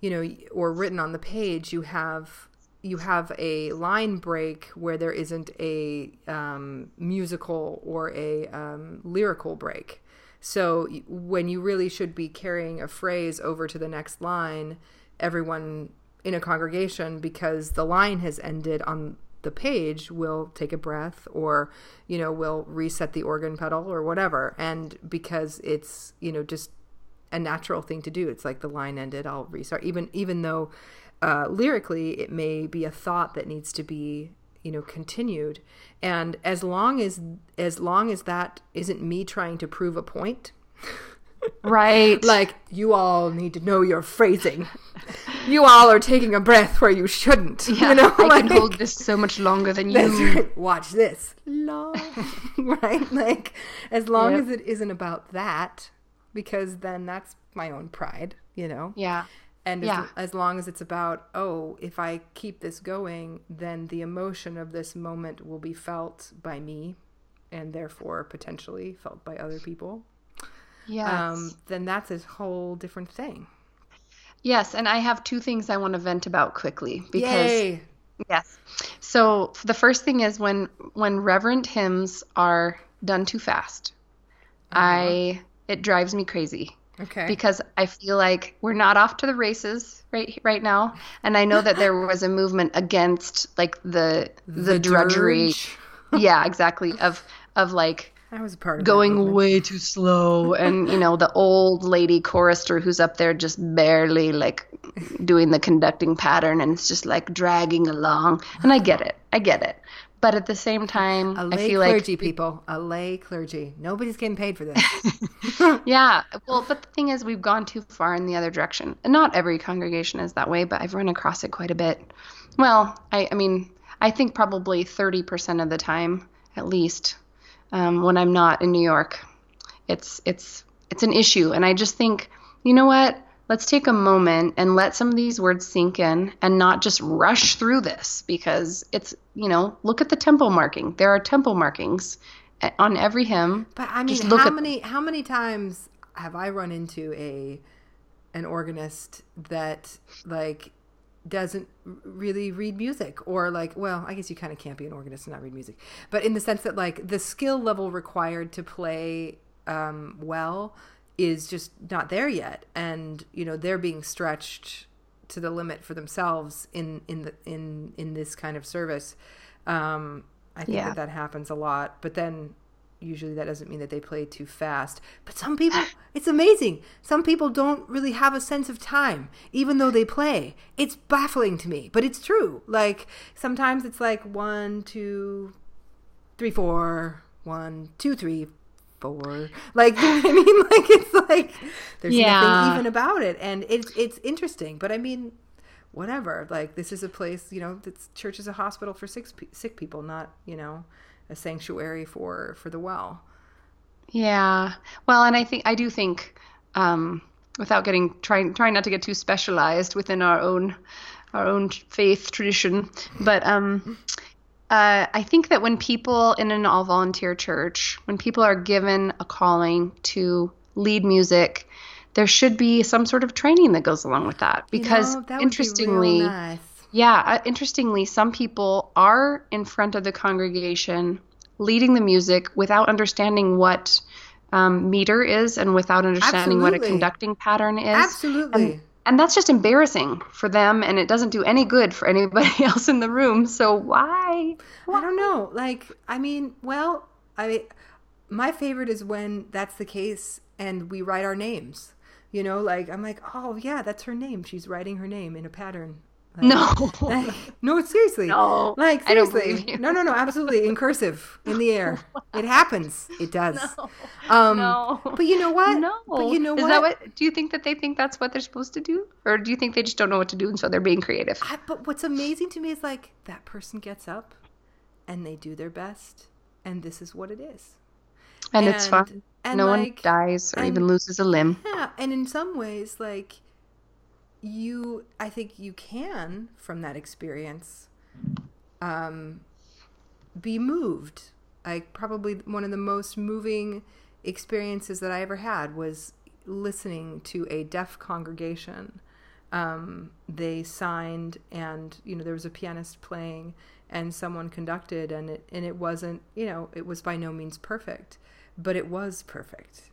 you know, or written on the page, you have... you have a line break where there isn't a um, musical or a um, lyrical break. So when you really should be carrying a phrase over to the next line, everyone in a congregation, because the line has ended on the page, will take a breath, or, you know, will reset the organ pedal or whatever. And because it's, you know, just a natural thing to do. It's like the line ended, I'll restart. Even, even though... Uh, lyrically, it may be a thought that needs to be, you know, continued. And as long as, as long as that isn't me trying to prove a point, right? Like, you all need to know your phrasing. You all are taking a breath where you shouldn't. Yeah, you know, I like, can hold this so much longer than you. Right. Watch this. Right? Like, as long yep. as it isn't about that, because then that's my own pride, you know? Yeah. And yeah. as, as long as it's about, oh, if I keep this going, then the emotion of this moment will be felt by me, and therefore potentially felt by other people. Yes. Um, then that's a whole different thing. Yes, and I have two things I want to vent about quickly. Because, yay! Yes. So the first thing is when when reverent hymns are done too fast, uh-huh. I it drives me crazy. Okay. Because I feel like we're not off to the races right right now, and I know that there was a movement against like the the, the drudgery, yeah, exactly, of of like I was a part of going way too slow. And, you know, the old lady chorister who's up there just barely like doing the conducting pattern, and it's just like dragging along. And I get it. I get it. But at the same time, a lay I feel clergy, like, people, a lay clergy. Nobody's getting paid for this. Yeah. Well, but the thing is, we've gone too far in the other direction. And not every congregation is that way, but I've run across it quite a bit. Well, I, I mean, I think probably thirty percent of the time, at least, um, when I'm not in New York, it's it's it's an issue. And I just think, you know what? Let's take a moment and let some of these words sink in and not just rush through this, because it's, you know, look at the tempo marking. There are tempo markings on every hymn. But I mean, how many how many times have I run into a an organist that like doesn't really read music, or like, well, I guess you kind of can't be an organist and not read music, but in the sense that like the skill level required to play um, well is just not there yet. And, you know, they're being stretched to the limit for themselves in, in the, in, in this kind of service. Um, I think yeah. that that happens a lot, but then usually that doesn't mean that they play too fast, but some people, it's amazing. Some people don't really have a sense of time, even though they play. It's baffling to me, but it's true. Like sometimes it's like one, two, three, four, one, two, three, four. Like, you know what I mean? Like, it's like, there's yeah. nothing even about it. And it's, it's interesting, but I mean, whatever, like this is a place, you know, this church is a hospital for sick, sick people, not, you know, a sanctuary for, for the well. Yeah. Well, and I think, I do think, um, without getting, trying, trying not to get too specialized within our own, our own faith tradition. But, um, Uh, I think that when people in an all-volunteer church, when people are given a calling to lead music, there should be some sort of training that goes along with that. Because you know, that interestingly, would be real nice. yeah, uh, interestingly, some people are in front of the congregation leading the music without understanding what um, meter is and without understanding Absolutely. what a conducting pattern is. Absolutely. And, And that's just embarrassing for them, and it doesn't do any good for anybody else in the room. So why? why? I don't know. Like, I mean, well, I my favorite is when that's the case and we write our names. You know, like, I'm like, oh, yeah, that's her name. She's writing her name in a pattern. Like, no. Like, no, seriously. No. Like, seriously. I don't believe you. No, no, no, absolutely. In cursive, in the air. It happens. It does. No. Um, no. But you know what? No. But you know what? Is that what? Do you think that they think that's what they're supposed to do? Or do you think they just don't know what to do and so they're being creative? I, but what's amazing to me is like that person gets up and they do their best and this is what it is. And, and it's fun. And no like, one dies or and, even loses a limb. Yeah. And in some ways, like, you, I think you can, from that experience, um, be moved. Like probably one of the most moving experiences that I ever had was listening to a deaf congregation. Um, they signed, and you know there was a pianist playing, and someone conducted, and it and it wasn't, you know, it was by no means perfect, but it was perfect.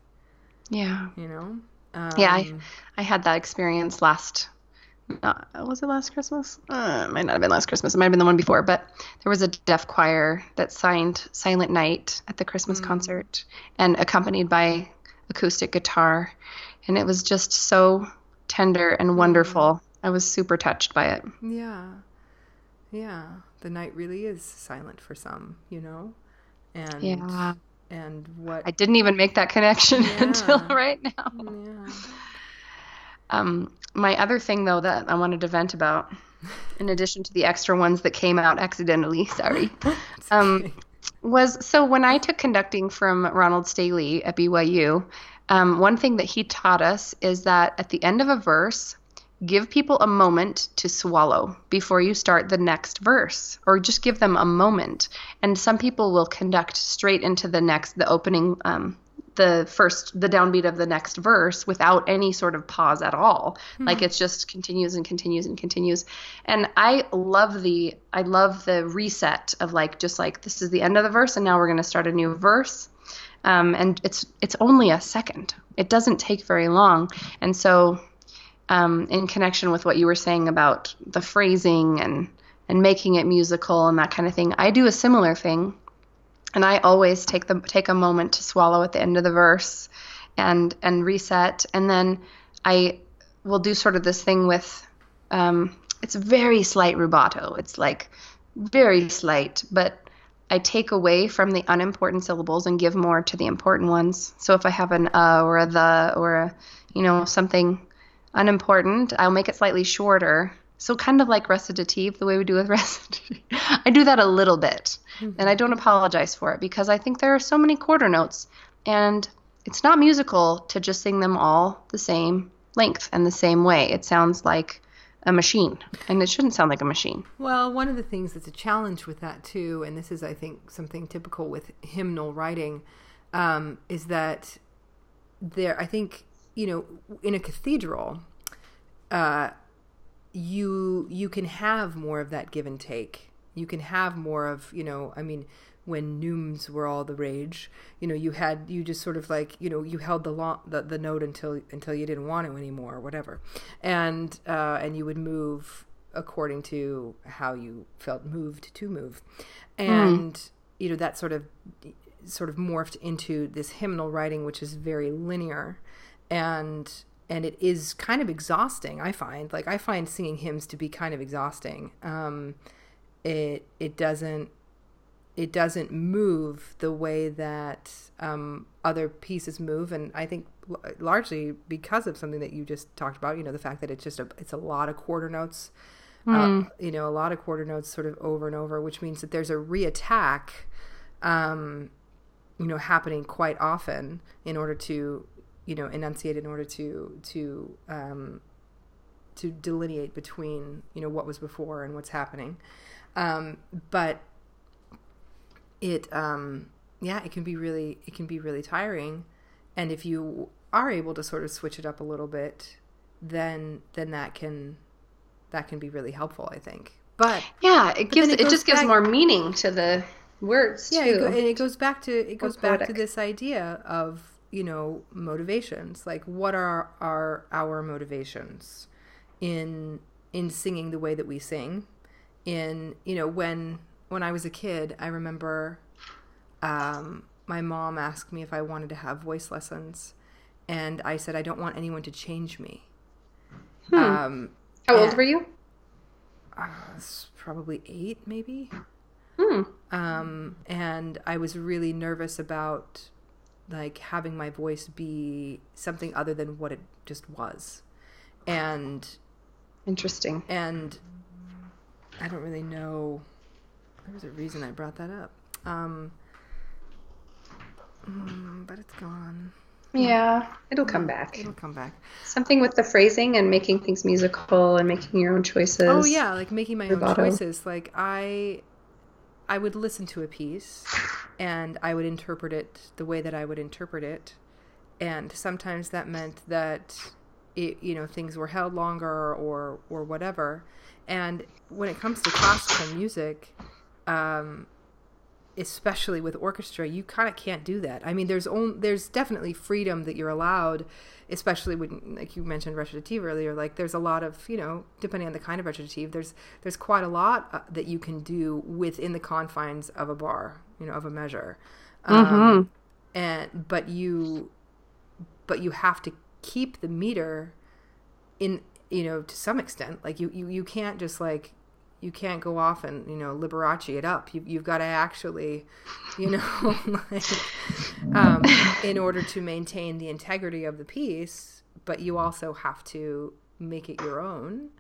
Yeah, you know. Um, yeah, I, I had that experience last, uh, was it last Christmas? Uh, it might not have been last Christmas. It might have been the one before, but there was a deaf choir that signed Silent Night at the Christmas mm-hmm. concert and accompanied by acoustic guitar. And it was just so tender and wonderful. I was super touched by it. Yeah. Yeah. The night really is silent for some, you know? And yeah. And what I didn't even make that connection yeah. until right now. Yeah. Um, my other thing, though, that I wanted to vent about, in addition to the extra ones that came out accidentally, sorry, um, was so when I took conducting from Ronald Staley at B Y U, um, one thing that he taught us is that at the end of a verse, give people a moment to swallow before you start the next verse, or just give them a moment. And some people will conduct straight into the next, the opening, um, the first, the downbeat of the next verse without any sort of pause at all. Mm-hmm. Like it's just continues and continues and continues. And I love the, I love the reset of like, just like, this is the end of the verse and now we're going to start a new verse. Um, and it's, it's only a second. It doesn't take very long. And so Um, in connection with what you were saying about the phrasing and, and making it musical and that kind of thing, I do a similar thing And I always take the take a moment to swallow at the end of the verse and and reset. And then I will do sort of this thing with, um, it's very slight rubato. It's like very slight, but I take away from the unimportant syllables and give more to the important ones. So if I have an uh or a the or a, you know, something unimportant, I'll make it slightly shorter. So kind of like recitative, the way we do with recitative. I do that a little bit, mm-hmm. and I don't apologize for it because I think there are so many quarter notes, and it's not musical to just sing them all the same length and the same way. It sounds like a machine, and it shouldn't sound like a machine. Well, one of the things that's a challenge with that too, and this is, I think, something typical with hymnal writing, um, is that there, I think, you know, in a cathedral, uh, you you can have more of that give and take. You can have more of, you know, I mean, when neumes were all the rage, you know, you had, you just sort of like, you know, you held the lo- the, the note until until you didn't want to anymore or whatever. And, uh, and you would move according to how you felt moved to move. And, mm. you know, that sort of, sort of morphed into this hymnal writing, which is very linear. And, and it is kind of exhausting, I find. Like, I find singing hymns to be kind of exhausting. Um, it, it doesn't, it doesn't move the way that um, other pieces move. And I think l- largely because of something that you just talked about, you know, the fact that it's just a, it's a lot of quarter notes, mm. uh, you know, a lot of quarter notes sort of over and over, which means that there's a reattack, um, you know, happening quite often in order to, you know, enunciate, in order to, to, um, to delineate between, you know, what was before and what's happening. Um, but, It, um, yeah, it can be really, it can be really tiring. And if you are able to sort of switch it up a little bit, then, then that can, that can be really helpful, I think. But yeah, it gives, it, it just back, gives more meaning to the words yeah, too. It go, and it goes back to, it goes back to this idea of, you know, motivations. Like, what are our, our motivations in, in singing the way that we sing? In, you know, when, when I was a kid, I remember um, my mom asked me if I wanted to have voice lessons, and I said, I don't want anyone to change me. Hmm. Um, How old were you? I was probably eight, maybe. Hmm. Um, and I was really nervous about, like, having my voice be something other than what it just was. And interesting. And I don't really know. There was a reason I brought that up. Um, but it's gone. Yeah, it'll come back. It'll come back. Something with the phrasing and making things musical and making your own choices. Oh, yeah, like making my rubato. own choices. Like, I I would listen to a piece, and I would interpret it the way that I would interpret it. And sometimes that meant that, it, you know, things were held longer or, or whatever. And when it comes to classical music... Um, especially with orchestra, you kind of can't do that. I mean, there's only, there's definitely freedom that you're allowed, especially when, like you mentioned, recitative earlier. Like, there's a lot of, you know, depending on the kind of recitative, there's there's quite a lot uh, that you can do within the confines of a bar, you know, of a measure. Um, mm-hmm. And but you, but you have to keep the meter in, you know, to some extent. Like you, you, you can't just like. You can't go off and, you know, Liberace it up. You, you've got to actually, you know, like, um, in order to maintain the integrity of the piece, but you also have to make it your own.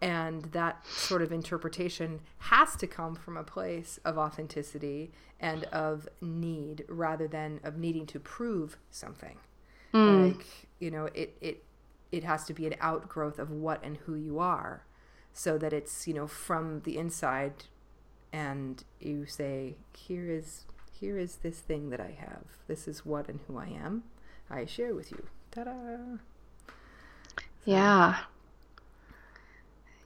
And that sort of interpretation has to come from a place of authenticity and of need rather than of needing to prove something. Mm. Like, you know, it, it, it has to be an outgrowth of what and who you are. So that it's, you know, from the inside, and you say, here is here is this thing that I have. This is what and who I am. I share with you. Ta-da! So, yeah.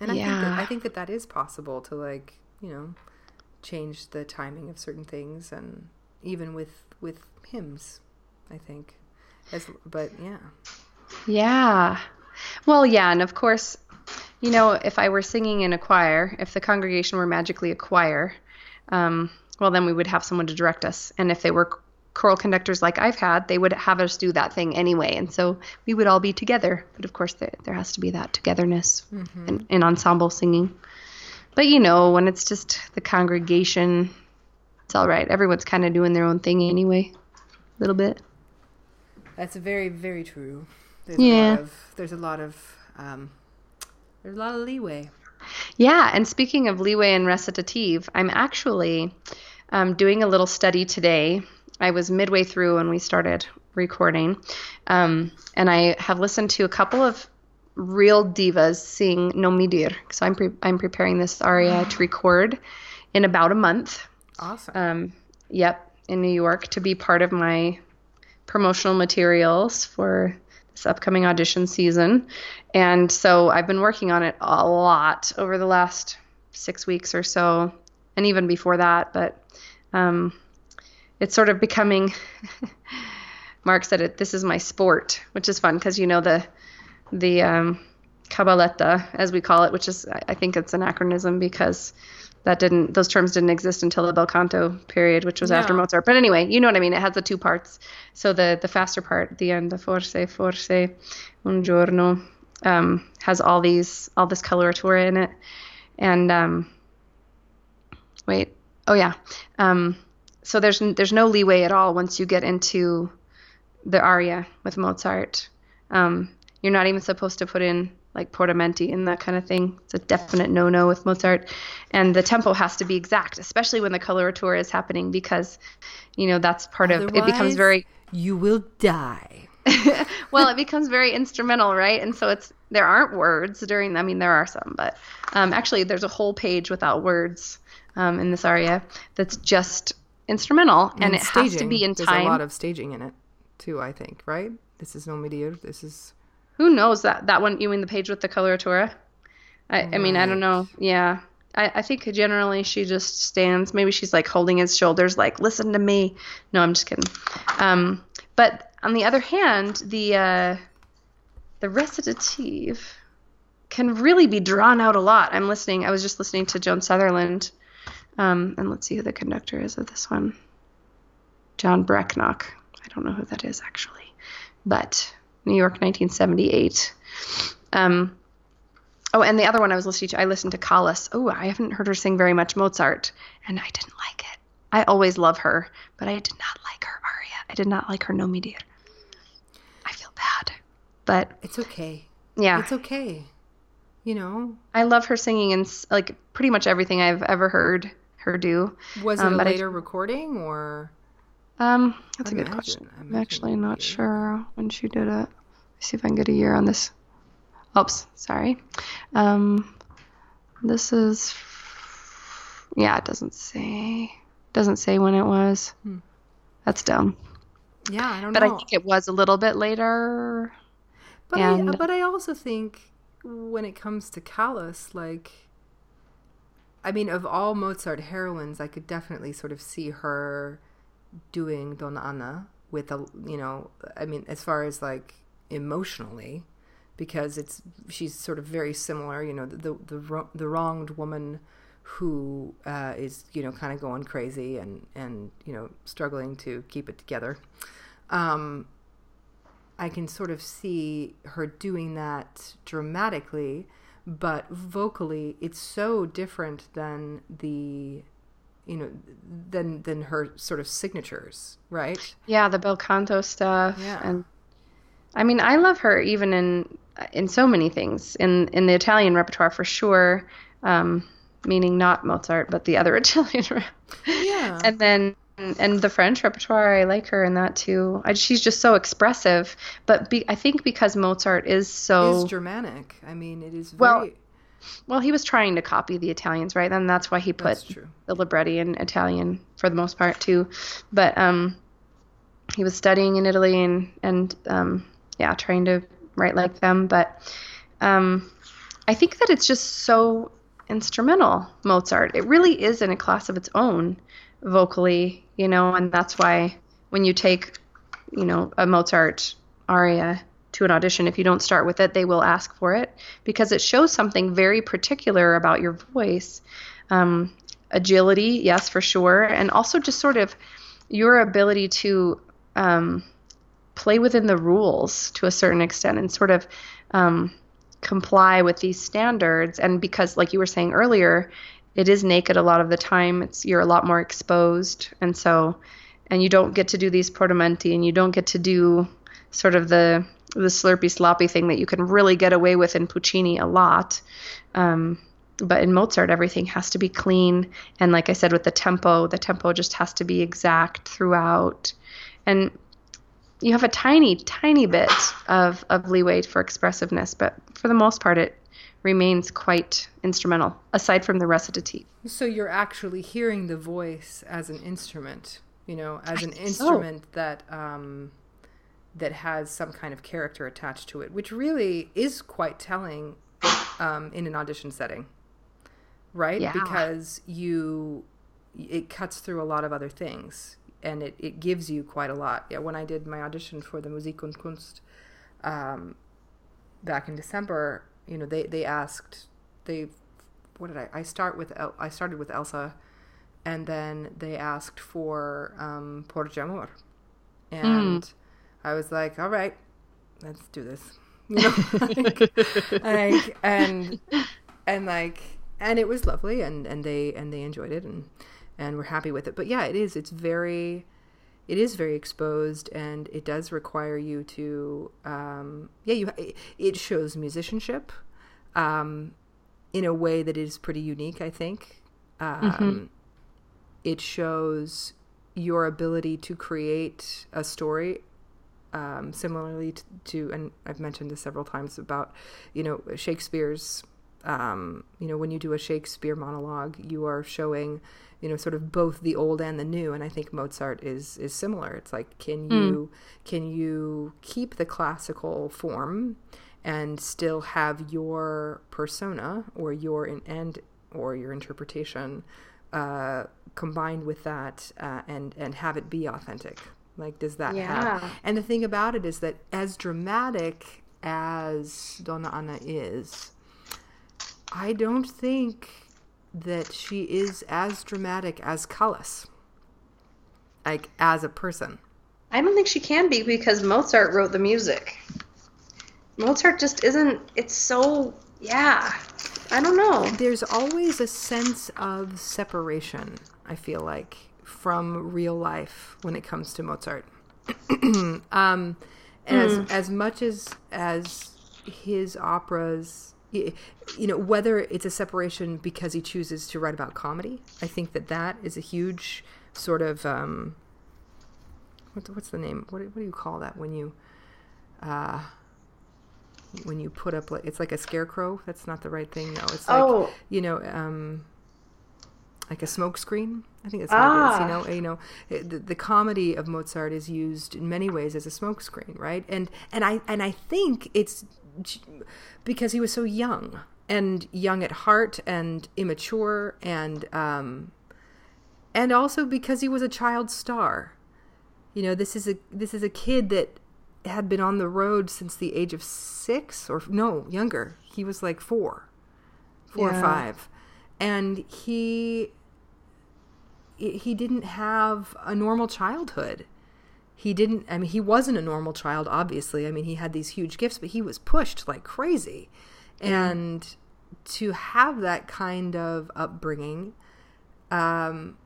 And I, yeah. Think that, I think that that is possible to, like, you know, change the timing of certain things, and even with with hymns, I think. As, but, yeah. Yeah. Well, yeah, and of course... You know, if I were singing in a choir, if the congregation were magically a choir, um, well, then we would have someone to direct us. And if they were choral conductors like I've had, they would have us do that thing anyway. And so we would all be together. But of course, there, there has to be that togetherness mm-hmm. in, in ensemble singing. But, you know, when it's just the congregation, it's all right. Everyone's kind of doing their own thing anyway, a little bit. That's very, very true. There's yeah. A lot of, there's a lot of, um, there's a lot of leeway. Yeah, and speaking of leeway and recitative, I'm actually um, doing a little study today. I was midway through when we started recording, um, and I have listened to a couple of real divas sing Non mi dir. So I'm pre- I'm preparing this aria to record in about a month. Awesome. Um, yep, in New York, to be part of my promotional materials for this upcoming audition season. And so I've been working on it a lot over the last six weeks or so, and even before that. But um, it's sort of becoming, Mark said it, this is my sport, which is fun because, you know, the the um, cabaletta, as we call it, which is, I think it's anachronism because that didn't, those terms didn't exist until the bel canto period, which was no. after Mozart. But anyway, you know what I mean. It has the two parts. So the the faster part, the end, the forse, forse, un giorno, um, has all these, all this coloratura in it. And um, wait, oh yeah. Um, so there's there's no leeway at all once you get into the aria with Mozart. Um, you're not even supposed to put in like portamenti and that kind of thing. It's a definite no-no with Mozart. And the tempo has to be exact, especially when the coloratura is happening because, you know, that's part Otherwise, of, it becomes very... you will die. Well, it becomes very instrumental, right? And so it's, there aren't words during, I mean, there are some, but um, actually there's a whole page without words um, in this aria that's just instrumental. And, and it staging. has to be in time. There's a lot of staging in it too, I think, right? This is Non mi dir, this is... Who knows that, that one, you mean the page with the coloratura? I, right. I mean, I don't know. Yeah. I, I think generally she just stands. Maybe she's like holding his shoulders like, listen to me. No, I'm just kidding. Um, but on the other hand, the uh, the recitative can really be drawn out a lot. I'm listening. I was just listening to Joan Sutherland. Um, and let's see who the conductor is of this one. John Brecknock. I don't know who that is actually. But... New York, nineteen seventy-eight. Um, oh, and the other one I was listening to, I listened to Callas. Oh, I haven't heard her sing very much Mozart, and I didn't like it. I always love her, but I did not like her aria. I did not like her Non mi dir. I feel bad, but... It's okay. Yeah. It's okay, you know? I love her singing in, like, pretty much everything I've ever heard her do. Was it um, a later I, recording, or... Um, that's imagine, a good question. I'm actually not sure when she did it. Let's see if I can get a year on this. Oops, sorry. Um, this is, yeah, it doesn't say, doesn't say when it was. Hmm. That's dumb. Yeah, I don't but know. But I think it was a little bit later. But, and... I, but I also think when it comes to Callas, like, I mean, of all Mozart heroines, I could definitely sort of see her doing Donna Anna with a, you know, I mean, as far as like emotionally, because it's, she's sort of very similar, you know, the the the wronged woman who uh, is, you know, kind of going crazy and and you know struggling to keep it together. Um, I can sort of see her doing that dramatically, but vocally, it's so different than the. you know, than than her sort of signatures, right? Yeah, the bel canto stuff. Yeah. And I mean, I love her even in in so many things. In in the Italian repertoire for sure, um, meaning not Mozart, but the other Italian rep. Yeah. And then and, and the French repertoire, I like her in that too. I, she's just so expressive, but be, I think because Mozart is so... It is Germanic. I mean, it is very... Well, Well, he was trying to copy the Italians, right? And that's why he put the libretti in Italian for the most part, too. But um, he was studying in Italy and, and um, yeah, trying to write like them. But um, I think that it's just so instrumental, Mozart. It really is in a class of its own vocally, you know, and that's why when you take, you know, a Mozart aria to an audition, if you don't start with it, they will ask for it because it shows something very particular about your voice. Um, agility, yes, for sure, and also just sort of your ability to um, play within the rules to a certain extent and sort of um, comply with these standards. And because, like you were saying earlier, it is naked a lot of the time. It's you're a lot more exposed, and so and you don't get to do these portamenti, and you don't get to do sort of the the slurpy sloppy thing that you can really get away with in Puccini a lot. Um, but in Mozart, everything has to be clean. And like I said, with the tempo, the tempo just has to be exact throughout. And you have a tiny, tiny bit of, of leeway for expressiveness, but for the most part, it remains quite instrumental, aside from the recitative. So you're actually hearing the voice as an instrument, you know, as an instrument so. that... Um... that has some kind of character attached to it, which really is quite telling um, in an audition setting, right? Yeah. Because you, it cuts through a lot of other things, and it, it gives you quite a lot. Yeah, when I did my audition for the Musik und Kunst um, back in December, you know, they, they asked, they, what did I, I start with, El, I started with Elsa, and then they asked for um, Porge Amor, and... Mm. I was like, all right, let's do this, you know, like, like, and and like, and it was lovely, and, and they and they enjoyed it, and and were happy with it. But yeah, it is, it's very, it is very exposed, and it does require you to, um, yeah, you it shows musicianship, um, in a way that is pretty unique, I think. Um, mm-hmm. It shows your ability to create a story. Um, similarly to, to, and I've mentioned this several times about, you know, Shakespeare's, um, you know, when you do a Shakespeare monologue, you are showing, you know, sort of both the old and the new. And I think Mozart is, is similar. It's like, can you, mm. can you keep the classical form and still have your persona or your, in, and, or your interpretation, uh, combined with that, uh, and, and have it be authentic? Like, does that yeah. have? And the thing about it is that as dramatic as Donna Anna is, I don't think that she is as dramatic as Callas, like, as a person. I don't think she can be, because Mozart wrote the music. Mozart just isn't, it's so, yeah, I don't know. There's always a sense of separation, I feel like, from real life when it comes to Mozart. um, as mm. as much as as his operas, you know, whether it's a separation because he chooses to write about comedy, I think that that is a huge sort of um, what's what's the name? What what do you call that when you uh, when you put up like, it's like a scarecrow? That's not the right thing. No, it's like oh. you know. Um, Like a smoke screen, I think that's what ah. it is. You know, you know, the, the comedy of Mozart is used in many ways as a smoke screen, right? And and I and I think it's because he was so young and young at heart and immature, and um, and also because he was a child star. You know, this is a this is a kid that had been on the road since the age of six or no younger. He was like four, four yeah. or five. And he he didn't have a normal childhood. He didn't, I mean, he wasn't a normal child, obviously. I mean, he had these huge gifts, but he was pushed like crazy. Yeah. And to have that kind of upbringing, um,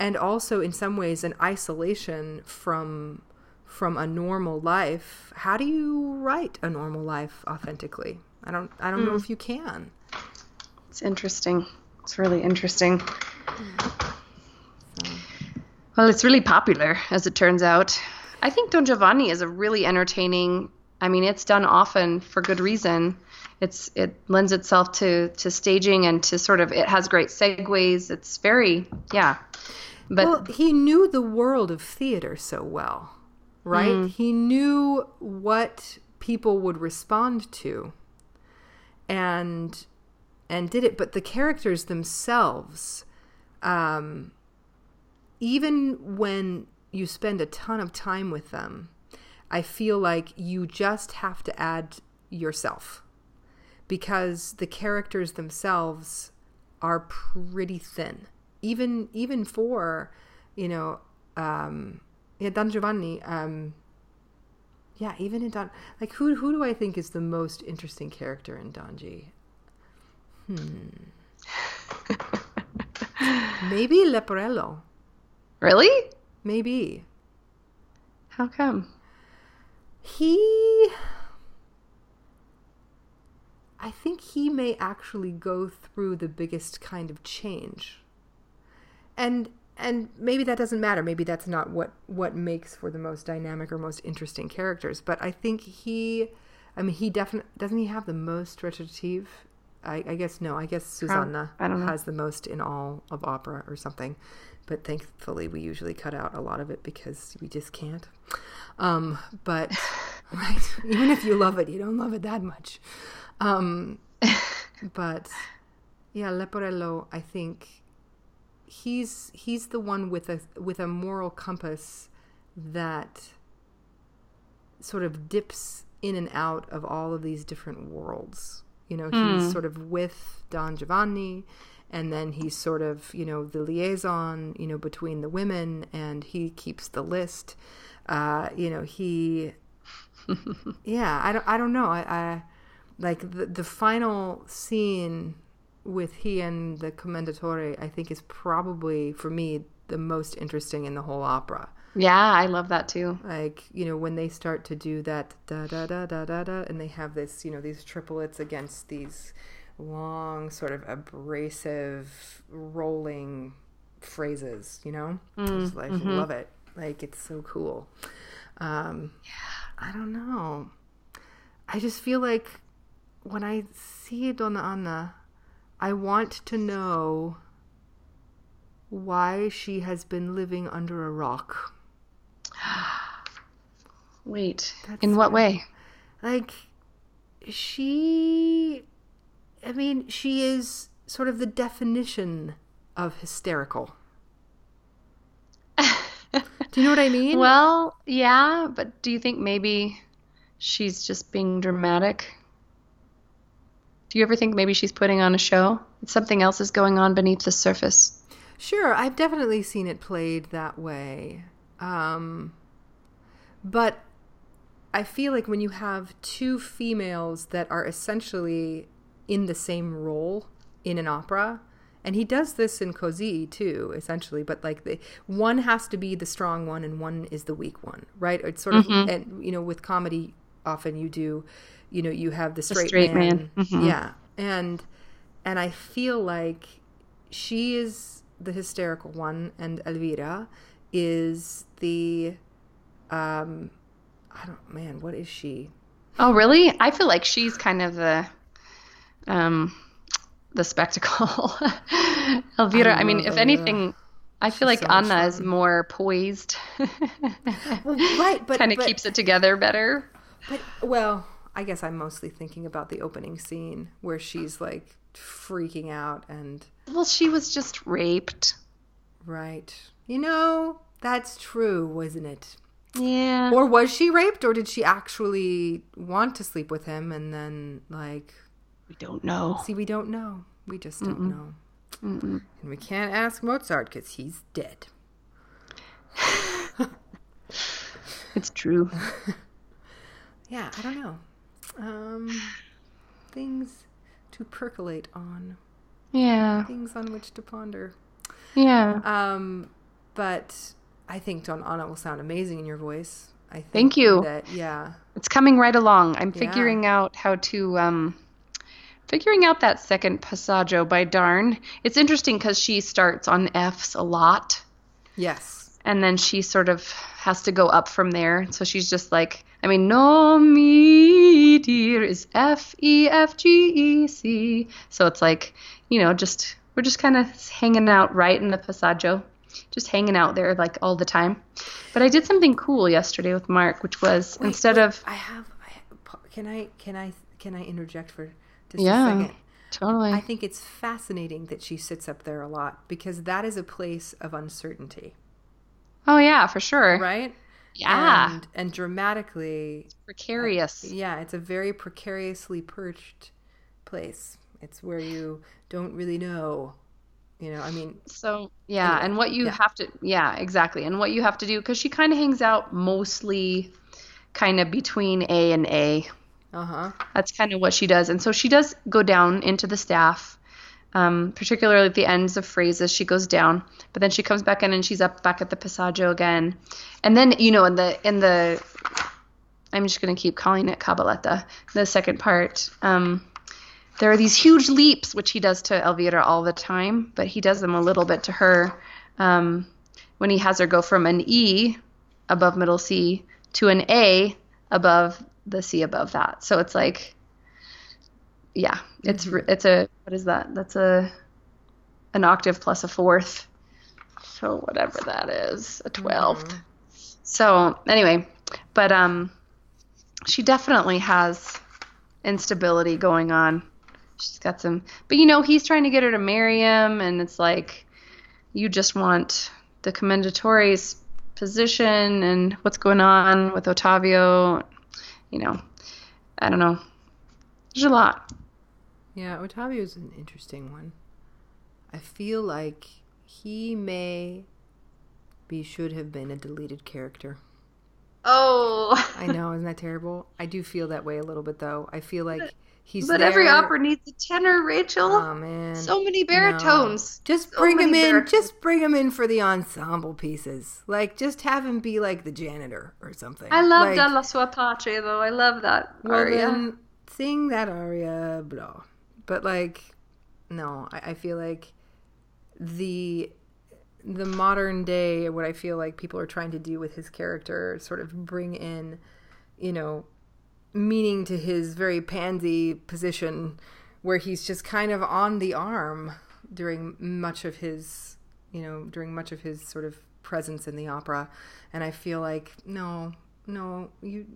and also in some ways an isolation from from a normal life, how do you write a normal life authentically? I don't, I don't mm. know if you can. It's interesting. It's really interesting. Well, it's really popular, as it turns out. I think Don Giovanni is a really entertaining, I mean, it's done often for good reason. It's it lends itself to, to staging and to sort of, it has great segues. It's very, yeah. But well, he knew the world of theater so well, right? Mm-hmm. He knew what people would respond to, and and did it. But the characters themselves, um, even when you spend a ton of time with them, I feel like you just have to add yourself, because the characters themselves are pretty thin. even even for, you know, um, yeah, Don Giovanni, um, yeah, even in Don, like who who do I think is the most interesting character in Donji? Hmm. Maybe Leporello. Really? Maybe. How come? He, I think he may actually go through the biggest kind of change. And and maybe that doesn't matter. Maybe that's not what, what makes for the most dynamic or most interesting characters. But I think he, I mean, he definitely, doesn't he have the most recitative? I, I guess, no, I guess Susanna I don't know. has the most in all of opera or something. But thankfully, we usually cut out a lot of it because we just can't. Um, but right, even if you love it, you don't love it that much. Um, but yeah, Leporello, I think he's he's the one with a with a moral compass that sort of dips in and out of all of these different worlds. You know, he's mm. sort of with Don Giovanni, and then he's sort of, you know, the liaison, you know, between the women, and he keeps the list. Uh, you know, he, yeah, I don't, I don't know. I, I like the, the final scene with he and the Commendatore, I think is probably, for me, the most interesting in the whole opera. Yeah, I love that too. Like, you know, when they start to do that da da da da da da, and they have this, you know, these triplets against these long, sort of abrasive, rolling phrases, you know? Mm, I just like mm-hmm. love it. Like, it's so cool. Um, yeah, I don't know. I just feel like when I see Donna Anna, I want to know why she has been living under a rock. Wait, That's in what way? Like, she, I mean, she is sort of the definition of hysterical. Do you know what I mean? Well, yeah, but do you think maybe she's just being dramatic? Do you ever think maybe she's putting on a show? Something else is going on beneath the surface. Sure, I've definitely seen it played that way. Um, but I feel like when you have two females that are essentially in the same role in an opera, and he does this in Così too, essentially, but like the, one has to be the strong one and one is the weak one, right? It's sort mm-hmm. of, and you know, with comedy, often you do, you know, you have the straight, the straight man. man. Mm-hmm. Yeah. And, and I feel like she is the hysterical one, and Elvira is the, um, I don't, man, what is she? Oh, really? I feel like she's kind of the, um, the spectacle. Elvira, I, I mean, Elvira. If anything, I feel she's like so Anna is more poised. Well, right, but kind of keeps it together better. But, well, I guess I'm mostly thinking about the opening scene where she's like freaking out and... Well, she was just raped. Right. You know, that's true, wasn't it? Yeah. Or was she raped, or did she actually want to sleep with him and then, like... We don't know. See, we don't know. We just don't Mm-mm. know. Mm-mm. And we can't ask Mozart because he's dead. It's true. Yeah, I don't know. Um, things to percolate on. Yeah. Things on which to ponder. Yeah. Um, but I think Don Anna will sound amazing in your voice. I think Thank you. That, yeah. It's coming right along. I'm figuring yeah. out how to, um, figuring out that second passaggio by Darn. It's interesting because she starts on Fs a lot. Yes. And then she sort of has to go up from there. So she's just like, I mean, Non mi dir is F, E, F, G, E, C. So it's like, you know, just we're just kind of hanging out right in the passaggio, just hanging out there like all the time. But I did something cool yesterday with Mark, which was wait, instead wait, of I have, I have can I can I can I interject for just yeah, a second? Totally. I think it's fascinating that she sits up there a lot because that is a place of uncertainty. Oh yeah, for sure. Right? Yeah. And, and dramatically it's precarious. Uh, yeah, it's a very precariously perched place. It's where you don't really know You know, I mean, so yeah. Anyway, and what you yeah. have to, yeah, exactly. And what you have to do, because she kind of hangs out mostly kind of between A and A. Uh-huh. That's kind of what she does. And so she does go down into the staff, um, particularly at the ends of phrases. She goes down, but then she comes back in and she's up back at the passaggio again. And then, you know, in the, in the, I'm just going to keep calling it cabaletta, the second part, um, there are these huge leaps, which he does to Elvira all the time, but he does them a little bit to her um, when he has her go from an E above middle C to an A above the C above that. So it's like, yeah, it's it's a, what is that? That's a an octave plus a fourth. So whatever that is, a twelfth. Mm-hmm. So anyway, but um, she definitely has instability going on. She's got some, but you know, he's trying to get her to marry him, and it's like, you just want the commendatory's position and what's going on with Otavio. You know, I don't know. There's a lot. Yeah, Otavio's an interesting one. I feel like he may be, should have been a deleted character. Oh. I know, isn't that terrible? I do feel that way a little bit, though. I feel like. He's but there. Every opera needs a tenor, Rachel. Oh, man. So many baritones. No. Just bring so him in. Baritones. Just bring him in for the ensemble pieces. Like, just have him be like the janitor or something. I love like, Dalla sua pace, though. I love that well, aria. Then sing that aria, blah. But, like, no. I, I feel like the the modern day, what I feel like people are trying to do with his character, sort of bring in, you know, meaning to his very pansy position where he's just kind of on the arm during much of his, you know, during much of his sort of presence in the opera. And I feel like, no, no, you,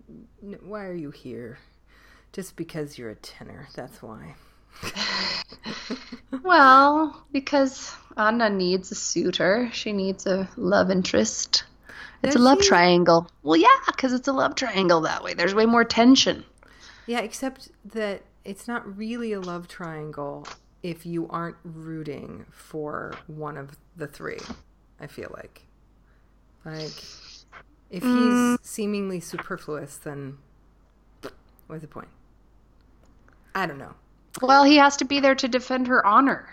no, why are you here? Just because you're a tenor, that's why. Well, because Anna needs a suitor. She needs a love interest. It's a love triangle. Well, yeah, because it's a love triangle that way. There's way more tension. Yeah, except that it's not really a love triangle if you aren't rooting for one of the three, I feel like. Like, if he's mm. seemingly superfluous, then what's the point? I don't know. Well, he has to be there to defend her honor.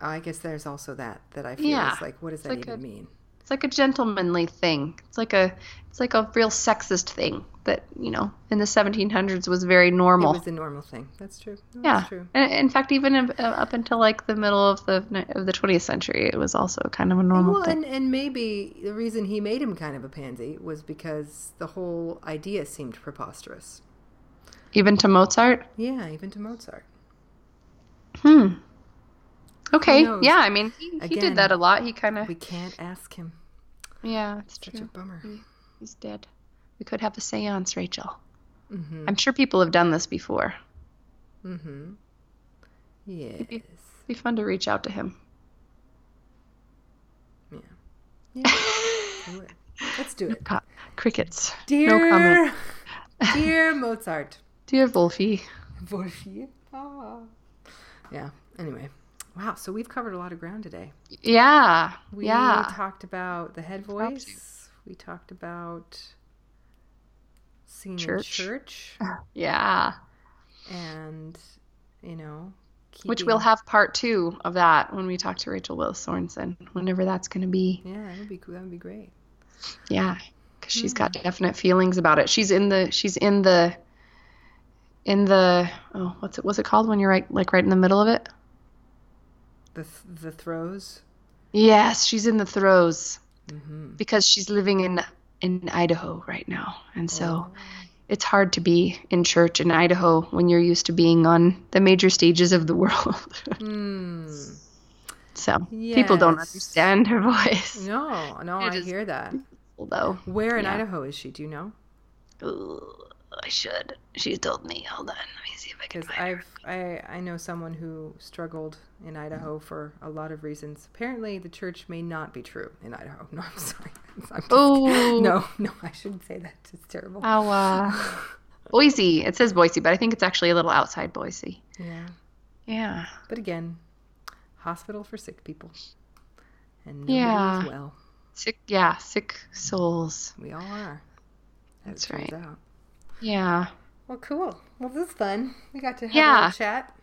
I guess there's also that, that I feel yeah. is like, what does that like even a- mean? It's like a gentlemanly thing. It's like a, it's like a real sexist thing that, you know, in the seventeen hundreds was very normal. It was a normal thing. That's true. That's yeah. true. And in fact, even up until like the middle of the of the twentieth century, it was also kind of a normal well, thing. Well, and, and maybe the reason he made him kind of a pansy was because the whole idea seemed preposterous. Even to Mozart? Yeah, even to Mozart. Hmm. Okay, yeah, I mean, he, Again, he did that a lot. He kind of... We can't ask him. Yeah, it's true. Such a bummer. He, he's dead. We could have a seance, Rachel. Mm-hmm. I'm sure people have done this before. Mm-hmm. Yes. It'd be, it'd be fun to reach out to him. Yeah. Yeah. Let's do it. No, crickets. Dear, no comment. Dear Mozart. Dear Wolfie. Wolfie. Oh. Yeah, anyway. Wow, so we've covered a lot of ground today. Yeah, we yeah. talked about the head voice. We talked about singing church. church. Yeah. And, you know. Keeping... Which we'll have part two of that when we talk to Rachel Willis Sorensen, whenever that's going to be. Yeah, that would be, that would be great. Yeah, because she's mm-hmm. got definite feelings about it. She's in the, she's in the, in the, oh, what's it, what's it called when you're right, like right in the middle of it? The th- the throes? Yes, she's in the throes mm-hmm. because she's living in in Idaho right now. And so oh. it's hard to be in church in Idaho when you're used to being on the major stages of the world. mm. So yes. people don't understand her voice. No, no, it I hear that. Beautiful, though. Where in yeah. Idaho is she? Do you know? Ooh, I should. She's told me. Hold on. Let me see if I can find I've, her. I, I know someone who struggled in Idaho mm-hmm. for a lot of reasons. Apparently, the church may not be true in Idaho. No, I'm sorry. I'm oh. No, no, I shouldn't say that. It's terrible. Oh, uh, Boise. It says Boise, but I think it's actually a little outside Boise. Yeah. Yeah. But again, hospital for sick people. And nobody yeah. is well. Sick, yeah, sick souls. We all are. That That's right. Out. Yeah. Well, cool. Well, this is fun. We got to have yeah. a little chat.